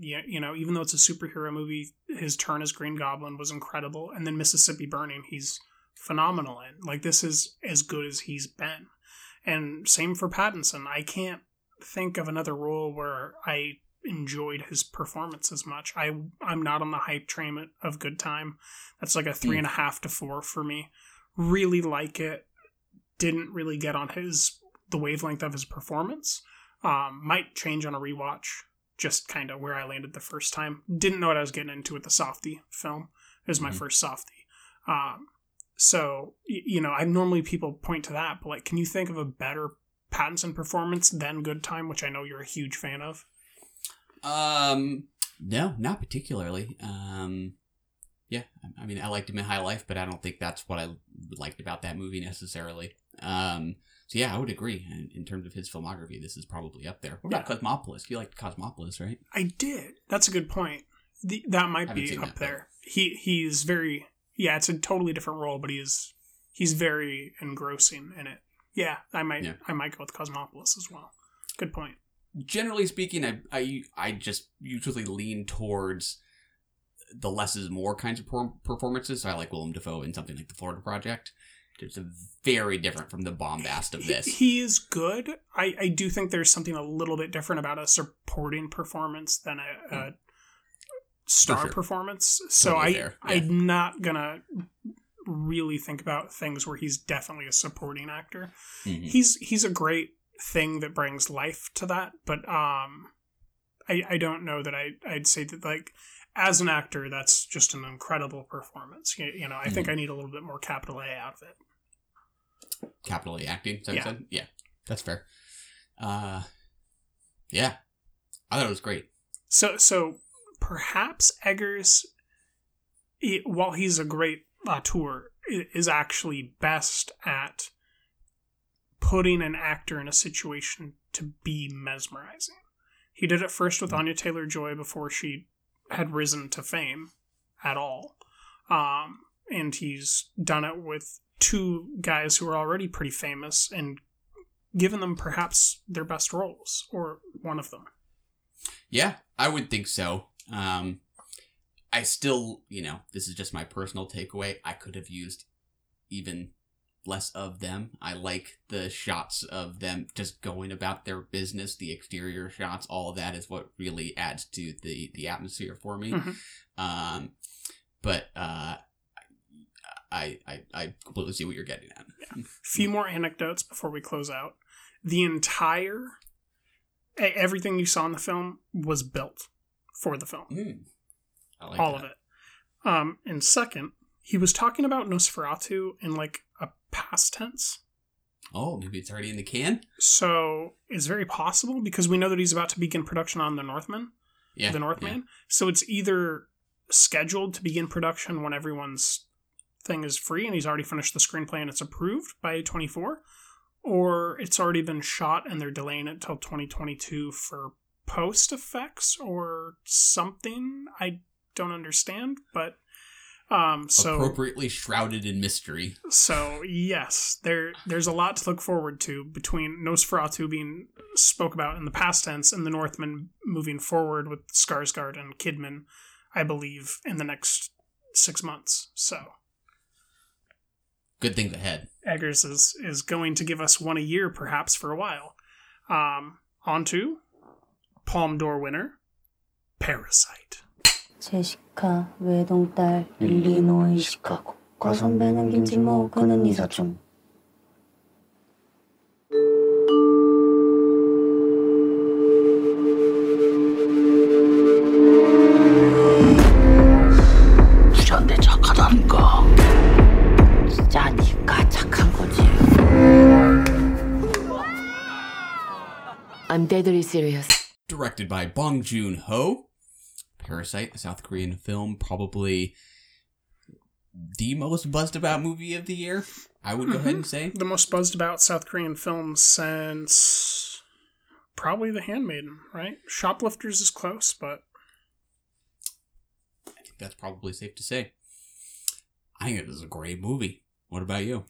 You know, even though it's a superhero movie, his turn as Green Goblin was incredible. And then Mississippi Burning, he's phenomenal in. Like, this is as good as he's been. And same for Pattinson. I can't think of another role where I enjoyed his performance as much. I'm not on the hype train of Good Time. That's like a 3.5 to 4 for me. Really like it. Didn't really get on the wavelength of his performance. Might change on a rewatch, just kind of where I landed the first time. Didn't know what I was getting into with the softie film. It was my first softie. So, you know, I normally people point to that, but like, can you think of a better Pattinson performance than Good Time, which I know you're a huge fan of? No, not particularly. Yeah, I mean, I liked him in High Life, but I don't think that's what I liked about that movie necessarily. So yeah, I would agree. In terms of his filmography, this is probably up there. What about Cosmopolis? You liked Cosmopolis, right? I did. That's a good point. That might be up there. He's very... Yeah, it's a totally different role, but he's very engrossing in it. Yeah, I might go with Cosmopolis as well. Good point. Generally speaking, I just usually lean towards the less is more kinds of performances. So I like Willem Dafoe in something like The Florida Project. It's very different from the bombast of this. He is good. I do think there's something a little bit different about a supporting performance than a star performance. So totally I'm not going to really think about things where he's definitely a supporting actor. Mm-hmm. He's a great thing that brings life to that. But I don't know that I'd say that, like, as an actor, that's just an incredible performance. You know, I think I need a little bit more capital A out of it. Capital A acting, is that what you said? Yeah, that's fair. Yeah, I thought it was great. So perhaps Eggers, while he's a great auteur, is actually best at putting an actor in a situation to be mesmerizing. He did it first with Anya Taylor-Joy before she had risen to fame at all. And he's done it with two guys who are already pretty famous and given them perhaps their best roles, or one of them. Yeah, I would think so. I still, this is just my personal takeaway. I could have used even less of them. I like the shots of them just going about their business, the exterior shots, all of that is what really adds to the atmosphere for me. Mm-hmm. But I completely see what you're getting at. Yeah. A few more anecdotes before we close out. Everything you saw in the film was built for the film. Mm. I like all that. Of it. And second, he was talking about Nosferatu in a past tense. Oh, maybe it's already in the can? So it's very possible because we know that he's about to begin production on The Northman. Yeah. The Northman. Yeah. So it's either scheduled to begin production when everyone's thing is free and he's already finished the screenplay and it's approved by A24, or it's already been shot and they're delaying it till 2022 for post effects or something. I don't understand, but so appropriately shrouded in mystery. So yes, there's a lot to look forward to between Nosferatu being spoke about in the past tense and The Northman moving forward with Skarsgård and Kidman, I believe, in the next 6 months. So good things ahead. Eggers is going to give us one a year, perhaps, for a while. On to Palme d'Or winner, Parasite. 제시카 외동딸 일리노이 시카고 과선배는 김진모 그는 이사촌. 부자인데 착하다니까. 부자니까 착한 거지. I'm deadly serious. Directed by Bong Joon-ho. Parasite, the South Korean film, probably the most buzzed about movie of the year, I would go ahead and say. The most buzzed about South Korean film since probably The Handmaiden, right? Shoplifters is close, but I think that's probably safe to say. I think it is a great movie. What about you?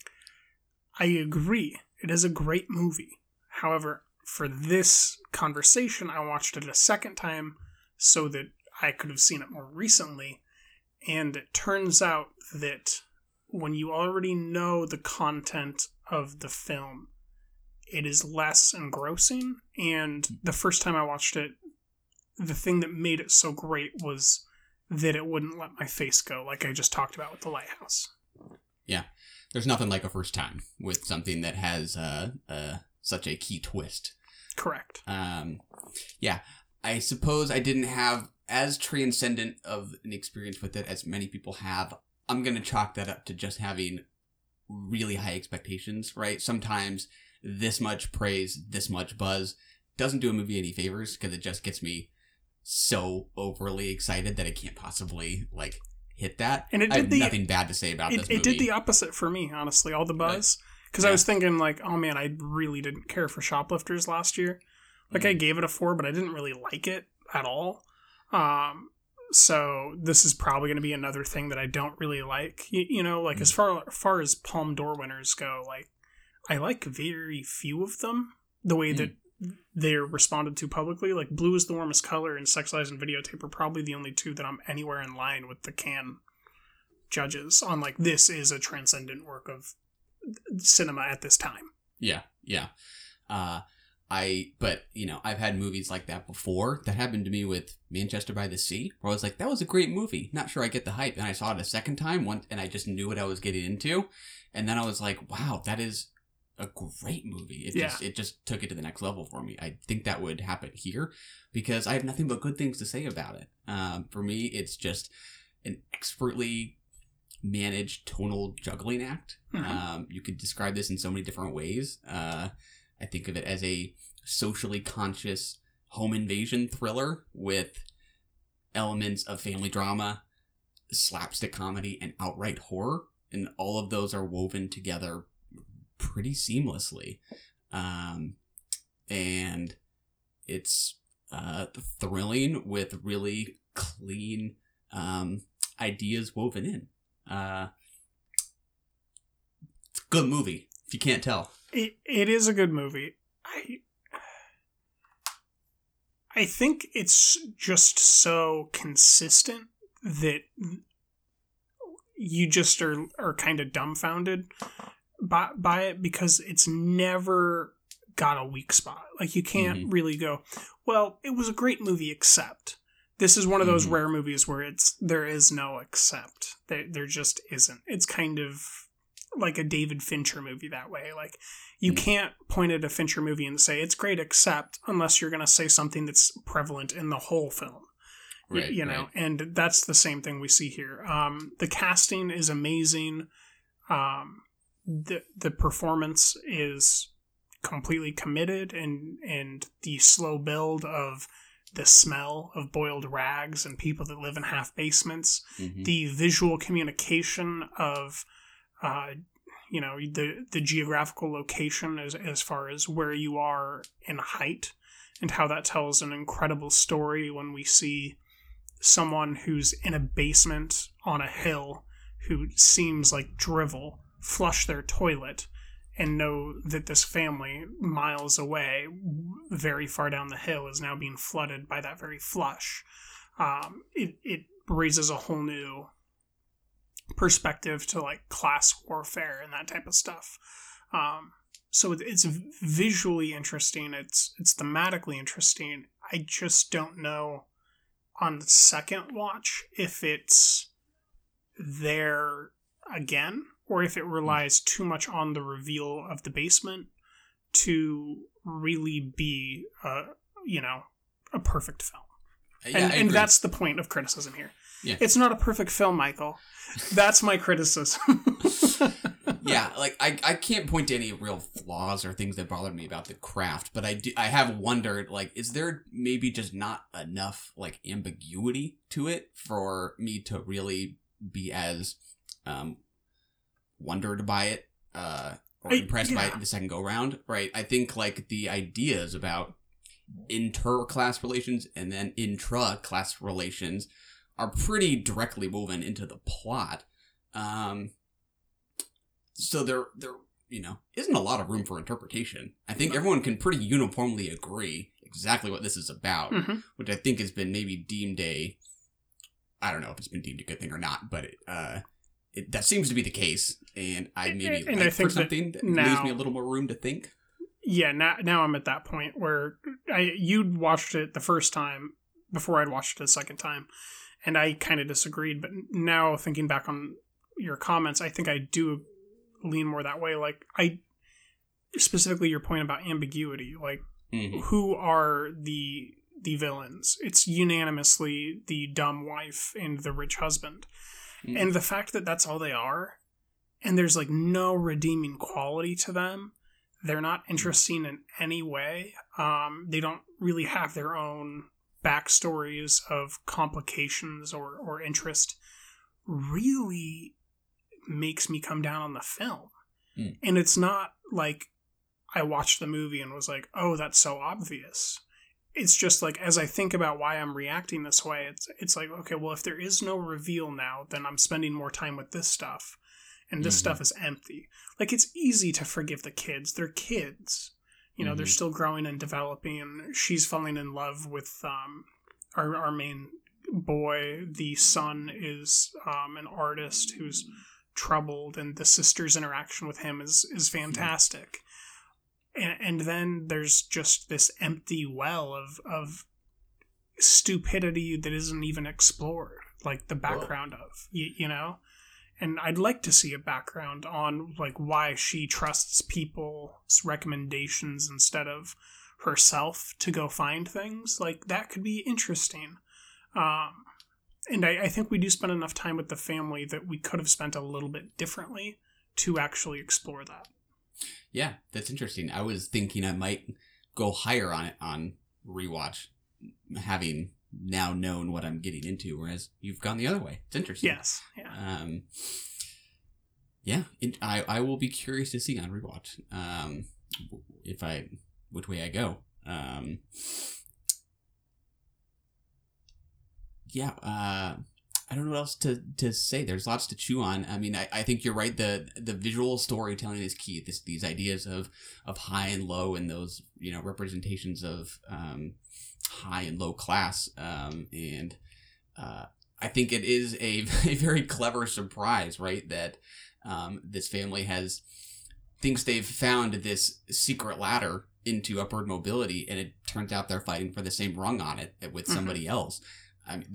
I agree. It is a great movie. However, for this conversation, I watched it a second time so that I could have seen it more recently, and it turns out that when you already know the content of the film, it is less engrossing, and the first time I watched it, the thing that made it so great was that it wouldn't let my face go, like I just talked about with The Lighthouse. Yeah, there's nothing like a first time with something that has such a key twist. Correct. Yeah, I suppose I didn't have as transcendent of an experience with it as many people have. I'm going to chalk that up to just having really high expectations, right? Sometimes this much praise, this much buzz doesn't do a movie any favors because it just gets me so overly excited that it can't possibly hit that. And I have nothing bad to say about this movie. It did the opposite for me, honestly, all the buzz. Because I was thinking oh man, I really didn't care for Shoplifters last year. I gave it a 4, but I didn't really like it at all. So this is probably going to be another thing that I don't really like. As far as Palme d'Or winners go, I like very few of them. The way that they're responded to publicly, Blue is the Warmest Color and Sex, Lies, and Videotape are probably the only two that I'm anywhere in line with the Cannes judges on. This is a transcendent work of cinema at this time. Yeah, yeah. I've had movies like that before. That happened to me with Manchester by the Sea, where I was that was a great movie. Not sure I get the hype. And I saw it a second time once, and I just knew what I was getting into. And then I was wow, that is a great movie. It just took it to the next level for me. I think that would happen here because I have nothing but good things to say about it. For me, it's just an expertly managed tonal juggling act. Mm-hmm. You could describe this in so many different ways. I think of it as a socially conscious home invasion thriller with elements of family drama, slapstick comedy, and outright horror. And all of those are woven together pretty seamlessly. And it's thrilling with really clean ideas woven in. It's a good movie, if you can't tell. It is a good movie. I think it's just so consistent that you just are kind of dumbfounded by it, because it's never got a weak spot. Like, you can't really go, well, it was a great movie, except. This is one of those rare movies where there is no except. There just isn't. It's kind of like a David Fincher movie that way. Like, you can't point at a Fincher movie and say it's great, except, unless you're going to say something that's prevalent in the whole film. Right, you know, right. And that's the same thing we see here. The casting is amazing. The performance is completely committed, and the slow build of the smell of boiled rags and people that live in half basements, the visual communication of, you know, the geographical location as far as where you are in height, and how that tells an incredible story when we see someone who's in a basement on a hill who seems like drivel flush their toilet and know that this family miles away, very far down the hill, is now being flooded by that very flush. It raises a whole new perspective to, like, class warfare and that type of stuff. So it's visually interesting. It's thematically interesting. I just don't know on the second watch if it's there again, or if it relies too much on the reveal of the basement to really be, you know, a perfect film. Yeah, and that's the point of criticism here. Yeah. It's not a perfect film, Michael. That's my criticism. Yeah, like, I can't point to any real flaws or things that bothered me about the craft, but I have wondered, like, is there maybe just not enough, like, ambiguity to it for me to really be as wondered by it or impressed by it the second go round, right? I think, like, the ideas about inter-class relations and then intra-class relations are pretty directly woven into the plot. So there, you know, isn't a lot of room for interpretation. I think everyone can pretty uniformly agree exactly what this is about, which I think has been maybe deemed I don't know if it's been deemed a good thing or not, but it that seems to be the case. And I maybe and I think for something that now leaves me a little more room to think. Yeah, now I'm at that point where you'd watched it the first time before I'd watched it a second time, and I kind of disagreed. But now, thinking back on your comments, I think I do lean more that way. Like, I specifically your point about ambiguity, like, who are the villains? It's unanimously the dumb wife and the rich husband, and the fact that that's all they are, and there's, like, no redeeming quality to them. They're not interesting in any way. They don't really have their own backstories of complications or interest. Really makes me come down on the film. And it's not like I watched the movie and was like, oh, that's so obvious. It's just like, as I think about why I'm reacting this way, it's like, okay, well, if there is no reveal now, then I'm spending more time with this stuff. And this stuff is empty. Like, it's easy to forgive the kids. They're kids. You know, they're still growing and developing. And she's falling in love with our main boy. The son is an artist who's troubled. And the sister's interaction with him is fantastic. And then there's just this empty well of stupidity that isn't even explored. Like, the background of, you know? And I'd like to see a background on, like, why she trusts people's recommendations instead of herself to go find things. Like, that could be interesting. And I think we do spend enough time with the family that we could have spent a little bit differently to actually explore that. Yeah, that's interesting. I was thinking I might go higher on it on rewatch, having now known what I'm getting into, whereas you've gone the other way. It's interesting. Yes. Yeah. Yeah. I will be curious to see on rewatch which way I go. yeah, I don't know what else to say. There's lots to chew on. I mean, I think you're right. The visual storytelling is key. These ideas of high and low, and those, you know, representations of high and low class. And I think it is a very clever surprise, right? That this family thinks they've found this secret ladder into upward mobility, and it turns out they're fighting for the same rung on it with somebody else. I mean,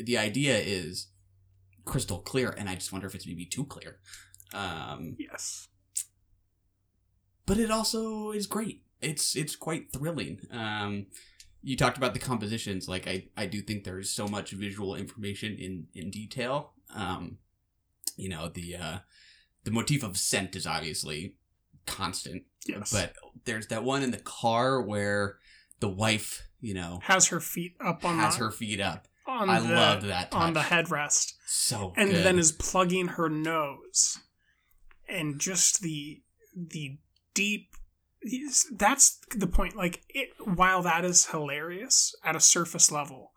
the idea is crystal clear, and I just wonder if it's maybe too clear. Yes. But it also is great. It's quite thrilling. You talked about the compositions. Like, I do think there's so much visual information in detail. You know, the motif of scent is obviously constant. Yes. But there's that one in the car where the wife, you know, has her feet up. I love that touch. On the headrest. So good. And then is plugging her nose, and just the deep. That's the point. Like, it, while that is hilarious at a surface level,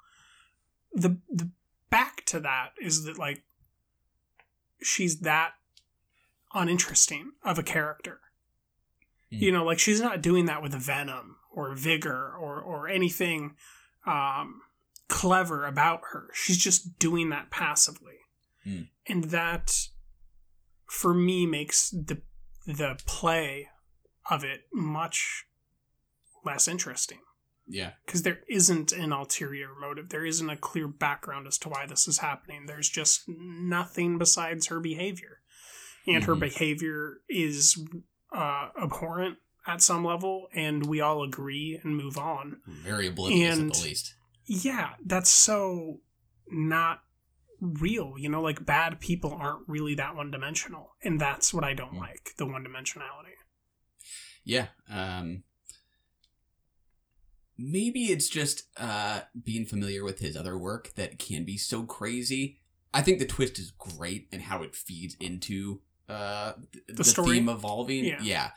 the back to that is that, like, she's that uninteresting of a character. You know, like, she's not doing that with venom or vigor or anything clever about her. She's just doing that passively. And that, for me, makes the play of it much less interesting. Yeah. Because there isn't an ulterior motive. There isn't a clear background as to why this is happening. There's just nothing besides her behavior. And her behavior is... abhorrent at some level, and we all agree and move on. Very oblivious, at the least. Yeah, that's so not real. You know, like, bad people aren't really that one-dimensional, and that's what I don't like, the one-dimensionality. Yeah. Maybe it's just being familiar with his other work that can be so crazy. I think the twist is great, and how it feeds into... the story. Theme evolving. Yeah.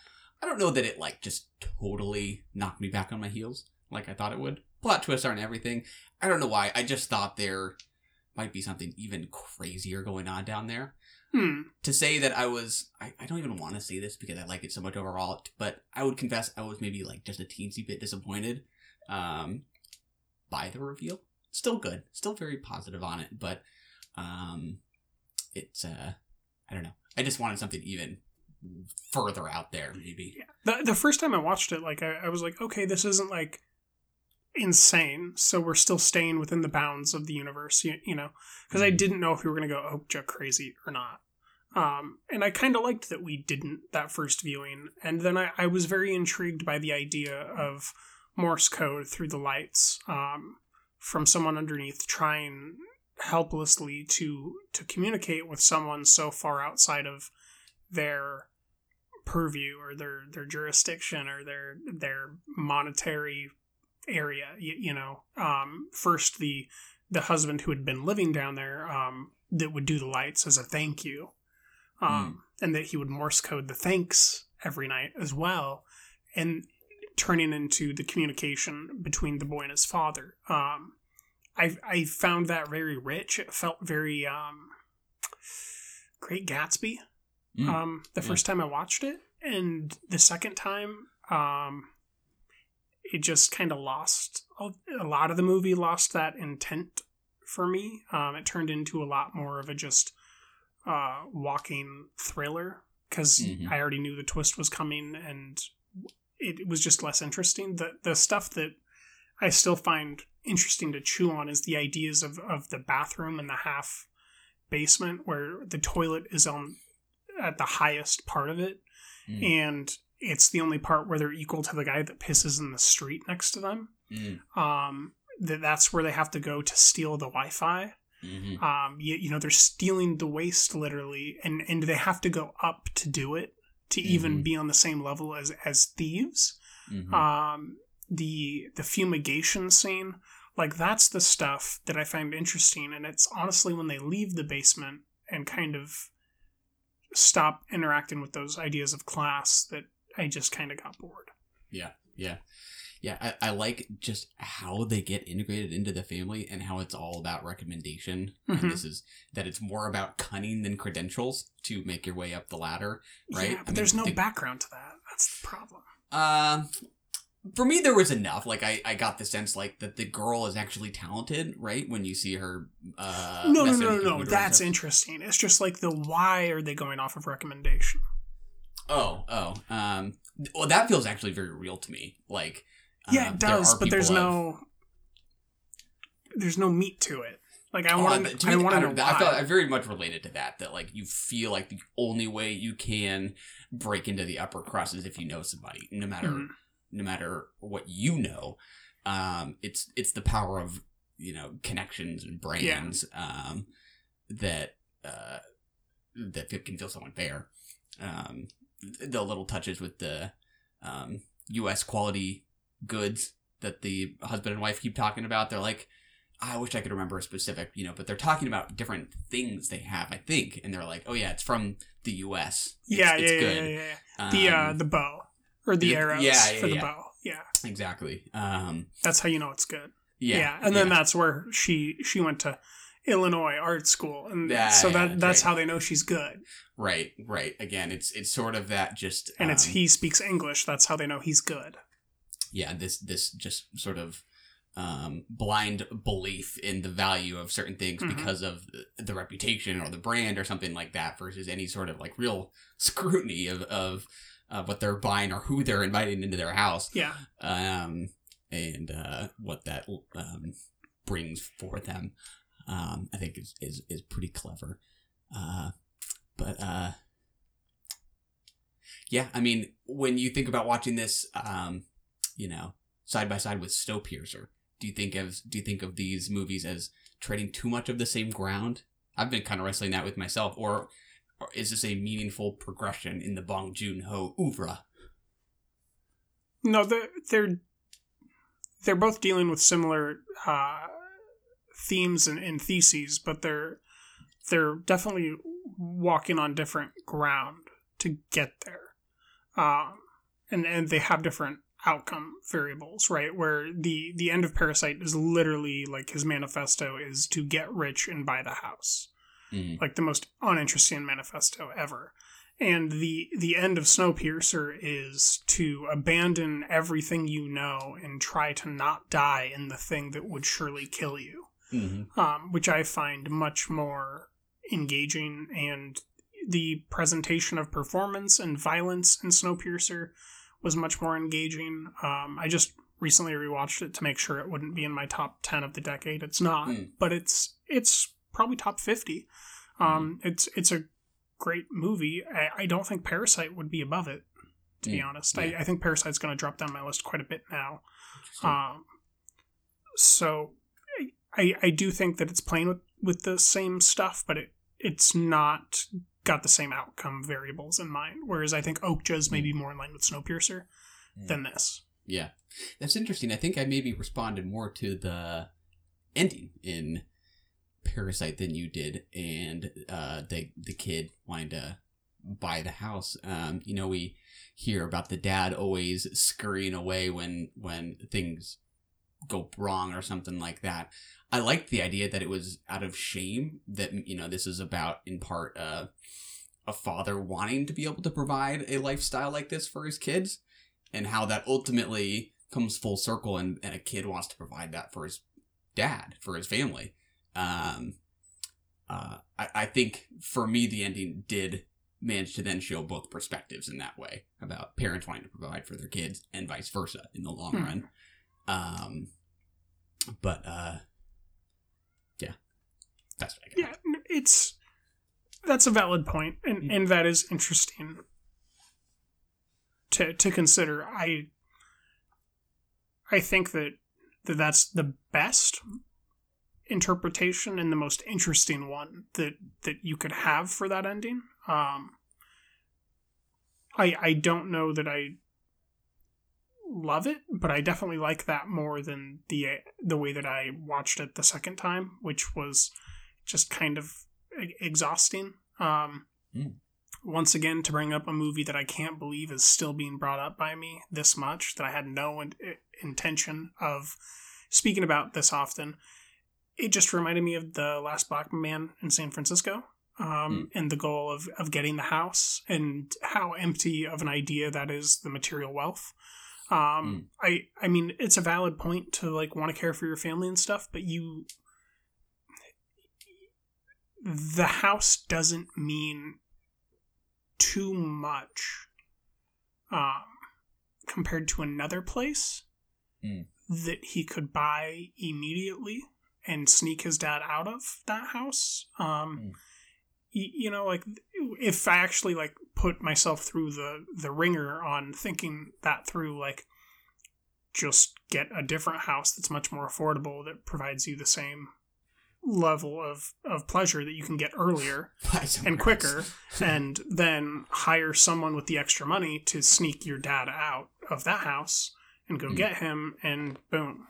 I don't know that it, like, just totally knocked me back on my heels like I thought it would. Plot twists aren't everything. I don't know why. I just thought there might be something even crazier going on down there. To say that I don't even want to say this because I like it so much overall, but I would confess I was maybe, like, just a teensy bit disappointed by the reveal. Still good. Still very positive on it, but it's, I don't know. I just wanted something even further out there, maybe. Yeah. The first time I watched it, like, I was like, okay, this isn't, like, insane, so we're still staying within the bounds of the universe, you know? Because I didn't know if we were going to go Okja crazy or not. And I kind of liked that we didn't that first viewing. And then I was very intrigued by the idea of Morse code through the lights from someone underneath trying... helplessly to communicate with someone so far outside of their purview or their jurisdiction or their monetary area, you know. First the husband who had been living down there that would do the lights as a thank you, and that he would Morse code the thanks every night as well, and turning into the communication between the boy and his father. I found that very rich. It felt very Great Gatsby the first time I watched it. And the second time, it just kind of lost. A lot of the movie lost that intent for me. It turned into a lot more of a just walking thriller because I already knew the twist was coming, and it was just less interesting. The stuff that I still find interesting to chew on is the ideas of the bathroom and the half basement where the toilet is at the highest part of it, and it's the only part where they're equal to the guy that pisses in the street next to them. That's where they have to go to steal the Wi-Fi. You know, they're stealing the waste literally, and they have to go up to do it to even be on the same level as thieves. The fumigation scene, like, that's the stuff that I find interesting, and it's honestly when they leave the basement and kind of stop interacting with those ideas of class that I just kind of got bored. Yeah. Yeah, I like just how they get integrated into the family and how it's all about recommendation. Mm-hmm. And this is that it's more about cunning than credentials to make your way up the ladder, right? Yeah, but I mean, there's no background to that. That's the problem. For me, there was enough. Like, I got the sense, like, that the girl is actually talented, right? When you see her... No. That's interesting. It's just, like, the why are they going off of recommendation? Well, that feels actually very real to me. Like... yeah, it does, but there's no meat to it. Like, I want to know why. I very much related to that, like, you feel like the only way you can break into the upper crust is if you know somebody, no matter what you know. It's the power of, you know, connections and brands, yeah. That can feel so unfair. The little touches with the U.S. quality goods that the husband and wife keep talking about. They're like, I wish I could remember a specific, you know, but they're talking about different things they have, I think. And they're like, oh yeah, it's from the U.S. It's good. The bow or the arrows the bow. Yeah, exactly. That's how you know it's good. Yeah. And then that's where she went to Illinois art school. And that's how they know she's good. Right. Again, it's sort of that just. And he speaks English. That's how they know he's good. Yeah, this just sort of blind belief in the value of certain things because of the reputation or the brand or something like that versus any sort of like real scrutiny of what they're buying or who they're inviting into their house. Yeah. And what that brings for them, I think is pretty clever. But yeah, I mean, when you think about watching this, you know, side by side with Snowpiercer, do you think of these movies as treading too much of the same ground? I've been kind of wrestling that with myself. Or is this a meaningful progression in the Bong Joon-ho oeuvre? No, they're both dealing with similar themes and theses, but they're definitely walking on different ground to get there, and they have different outcome variables, right? Where the end of Parasite is literally like his manifesto is to get rich and buy the house. Mm. Like the most uninteresting manifesto ever. And the end of Snowpiercer is to abandon everything you know and try to not die in the thing that would surely kill you. Mm-hmm. Which I find much more engaging, and the presentation of performance and violence in Snowpiercer was much more engaging. I just recently rewatched it to make sure it wouldn't be in my top 10 of the decade. It's not, but it's probably top 50. It's a great movie. I don't think Parasite would be above it, to be honest. Yeah. I think Parasite's going to drop down my list quite a bit now. So I do think that it's playing with the same stuff, but it's not got the same outcome variables in mind, whereas I think Okja is maybe more in line with Snowpiercer than this. Yeah, that's interesting. I think I maybe responded more to the ending in Parasite than you did, and the kid wanting to buy the house. You know, we hear about the dad always scurrying away when things go wrong or something like that. I liked the idea that it was out of shame, that, you know, this is about, in part, a father wanting to be able to provide a lifestyle like this for his kids, and how that ultimately comes full circle, and a kid wants to provide that for his dad, for his family. I think, for me, the ending did manage to then show both perspectives in that way, about parents wanting to provide for their kids and vice versa in the long run. But yeah, that's what I got. Yeah, that's a valid point, and that is interesting to consider. I think that that's the best interpretation and the most interesting one that you could have for that ending. I don't know that I love it, but I definitely like that more than the way that I watched it the second time, which was just kind of exhausting. Once again, to bring up a movie that I can't believe is still being brought up by me this much, that I had no intention of speaking about this often. It just reminded me of the Last Black Man in San Francisco, and the goal of getting the house and how empty of an idea that is the material wealth. I mean, it's a valid point to like want to care for your family and stuff, but the house doesn't mean too much compared to another place that he could buy immediately and sneak his dad out of that house. You know, like if I actually like put myself through the ringer on thinking that through, like just get a different house that's much more affordable that provides you the same level of pleasure that you can get earlier and quicker, and then hire someone with the extra money to sneak your dad out of that house and go get him, and boom.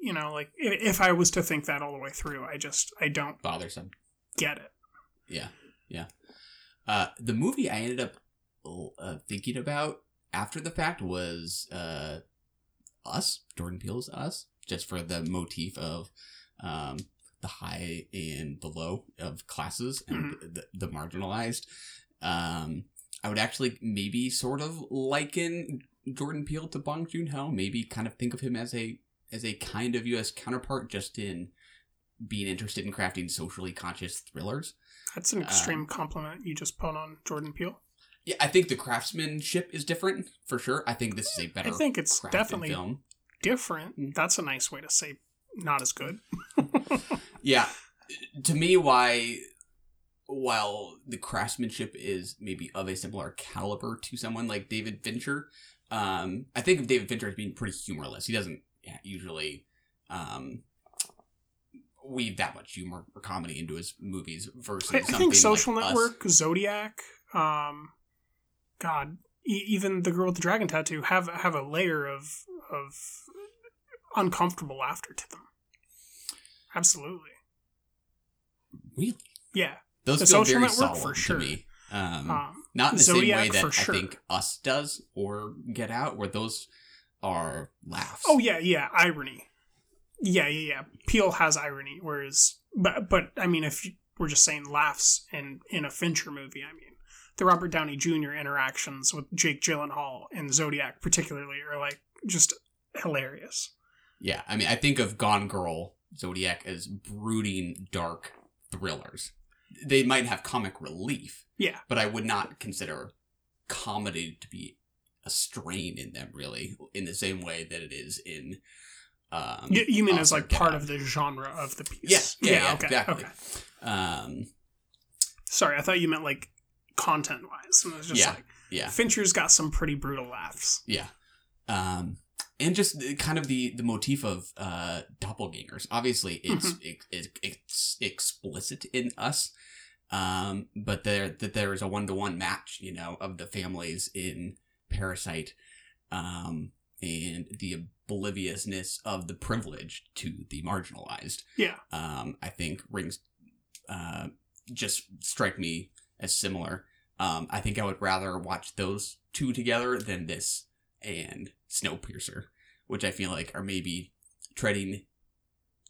You know, like if I was to think that all the way through, I don't bothersome get it. Yeah. The movie I ended up thinking about after the fact was Us, Jordan Peele's Us, just for the motif of the high and the low of classes and the marginalized. I would actually maybe sort of liken Jordan Peele to Bong Joon-ho, maybe kind of think of him as a kind of U.S. counterpart, just in being interested in crafting socially conscious thrillers. That's an extreme compliment you just put on Jordan Peele. Yeah, I think the craftsmanship is different, for sure. I think this is a better film. I think it's definitely different. That's a nice way to say not as good. Yeah. To me, while the craftsmanship is maybe of a similar caliber to someone like David Fincher, I think of David Fincher as being pretty humorless. He doesn't usually weave that much humor or comedy into his movies versus I think Social like Network, Us. Zodiac, even The Girl with the Dragon Tattoo have a layer of uncomfortable laughter to them. Absolutely. Really? Yeah. Those the feel Social very Network, solid for sure. to me. Not in the Zodiac, same way that I think Us does or Get Out, where those are laughs. Oh, yeah, irony. Yeah. Peele has irony, whereas... But I mean, if we're just saying laughs in a Fincher movie, I mean, the Robert Downey Jr. interactions with Jake Gyllenhaal in Zodiac particularly are, like, just hilarious. Yeah, I mean, I think of Gone Girl, Zodiac, as brooding, dark thrillers. They might have comic relief. Yeah. But I would not consider comedy to be a strain in them, really, in the same way that it is in... you mean as like part of the genre of the piece? Yeah, okay, exactly. Okay. Sorry, I thought you meant like content-wise. And it was just Fincher's got some pretty brutal laughs. Yeah. And just kind of the motif of doppelgangers. Obviously, it's explicit in Us, but there is a one-to-one match, you know, of the families in Parasite, and the obliviousness of the privileged to the marginalized. Yeah. I think rings just strike me as similar. I think I would rather watch those two together than this and Snowpiercer, which I feel like are maybe treading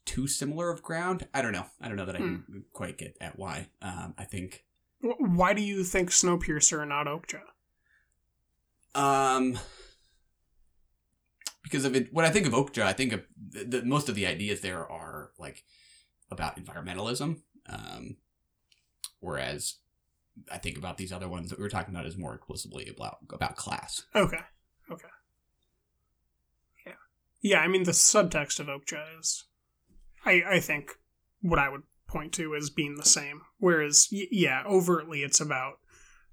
too similar of ground. I don't know that I can quite get at why. I think... Why do you think Snowpiercer and not Okja? Because of it, when I think of Okja, I think of most of the ideas there are like about environmentalism, whereas I think about these other ones that we were talking about is more explicitly about class. Okay. Yeah. I mean, the subtext of Okja is, I think, what I would point to as being the same. Whereas, overtly, it's about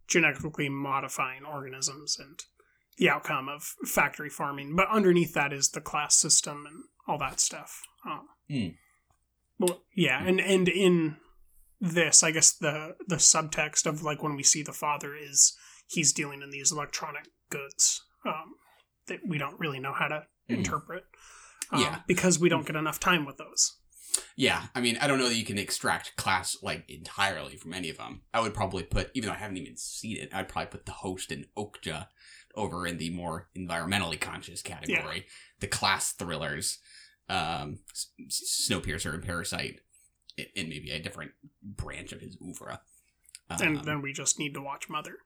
genetically modifying organisms and the outcome of factory farming, but underneath that is the class system and all that stuff. Well, yeah, and in this, I guess the subtext of like when we see the father is he's dealing in these electronic goods that we don't really know how to interpret because we don't get enough time with those. Yeah, I mean, I don't know that you can extract class, like, entirely from any of them. I would probably put, even though I haven't even seen it, I'd probably put The Host and Okja over in the more environmentally conscious category. Yeah. The class thrillers, Snowpiercer and Parasite, and maybe a different branch of his oeuvre. And then we just need to watch Mother.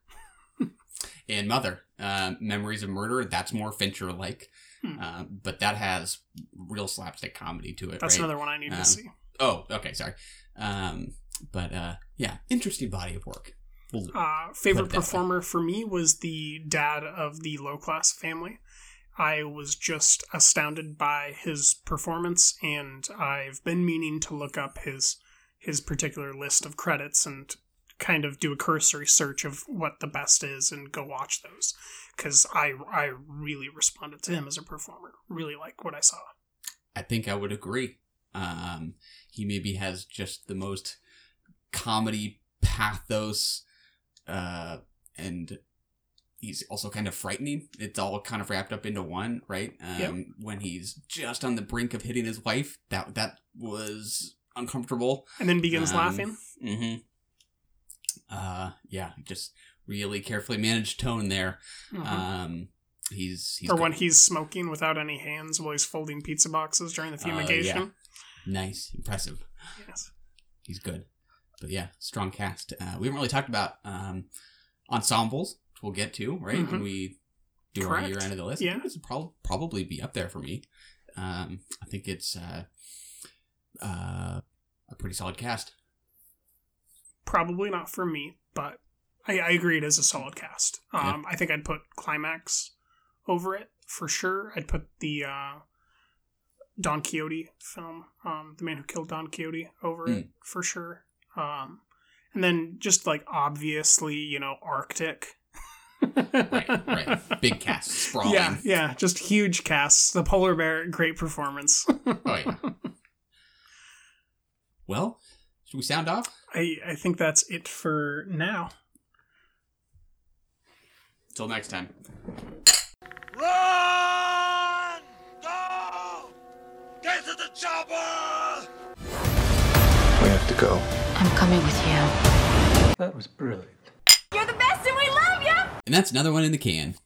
And Mother, Memories of Murder, that's more Fincher-like. But that has real slapstick comedy to it. That's right? Another one I need to see. Oh, okay, sorry. Yeah, interesting body of work. We'll favorite performer for me was the dad of the low-class family. I was just astounded by his performance, and I've been meaning to look up his particular list of credits and kind of do a cursory search of what the best is and go watch those, because I really responded to him as a performer. Really like what I saw. I think I would agree. He maybe has just the most comedy pathos, and he's also kind of frightening. It's all kind of wrapped up into one, right? Yep. When he's just on the brink of hitting his wife, that was uncomfortable. And then begins laughing. Mm-hmm. Yeah, just really carefully managed tone there. Mm-hmm. He's or good. When he's smoking without any hands while he's folding pizza boxes during the fumigation. Yeah. Nice, impressive. Yes, he's good. But yeah, strong cast. We haven't really talked about ensembles, which we'll get to, right? Mm-hmm. When we do our year end of the list. Yeah, this will probably be up there for me. I think it's a pretty solid cast. Probably not for me, but I agree it is a solid cast. Yeah. I think I'd put Climax over it for sure. I'd put the Don Quixote film, The Man Who Killed Don Quixote, over it for sure. And then just like obviously, Arctic. right. Big cast, sprawling. Yeah, just huge casts. The Polar Bear, great performance. Oh, yeah. Well... should we sound off? I think that's it for now. Till next time. Run! Go! Get to the chopper! We have to go. I'm coming with you. That was brilliant. You're the best and we love you! And that's another one in the can.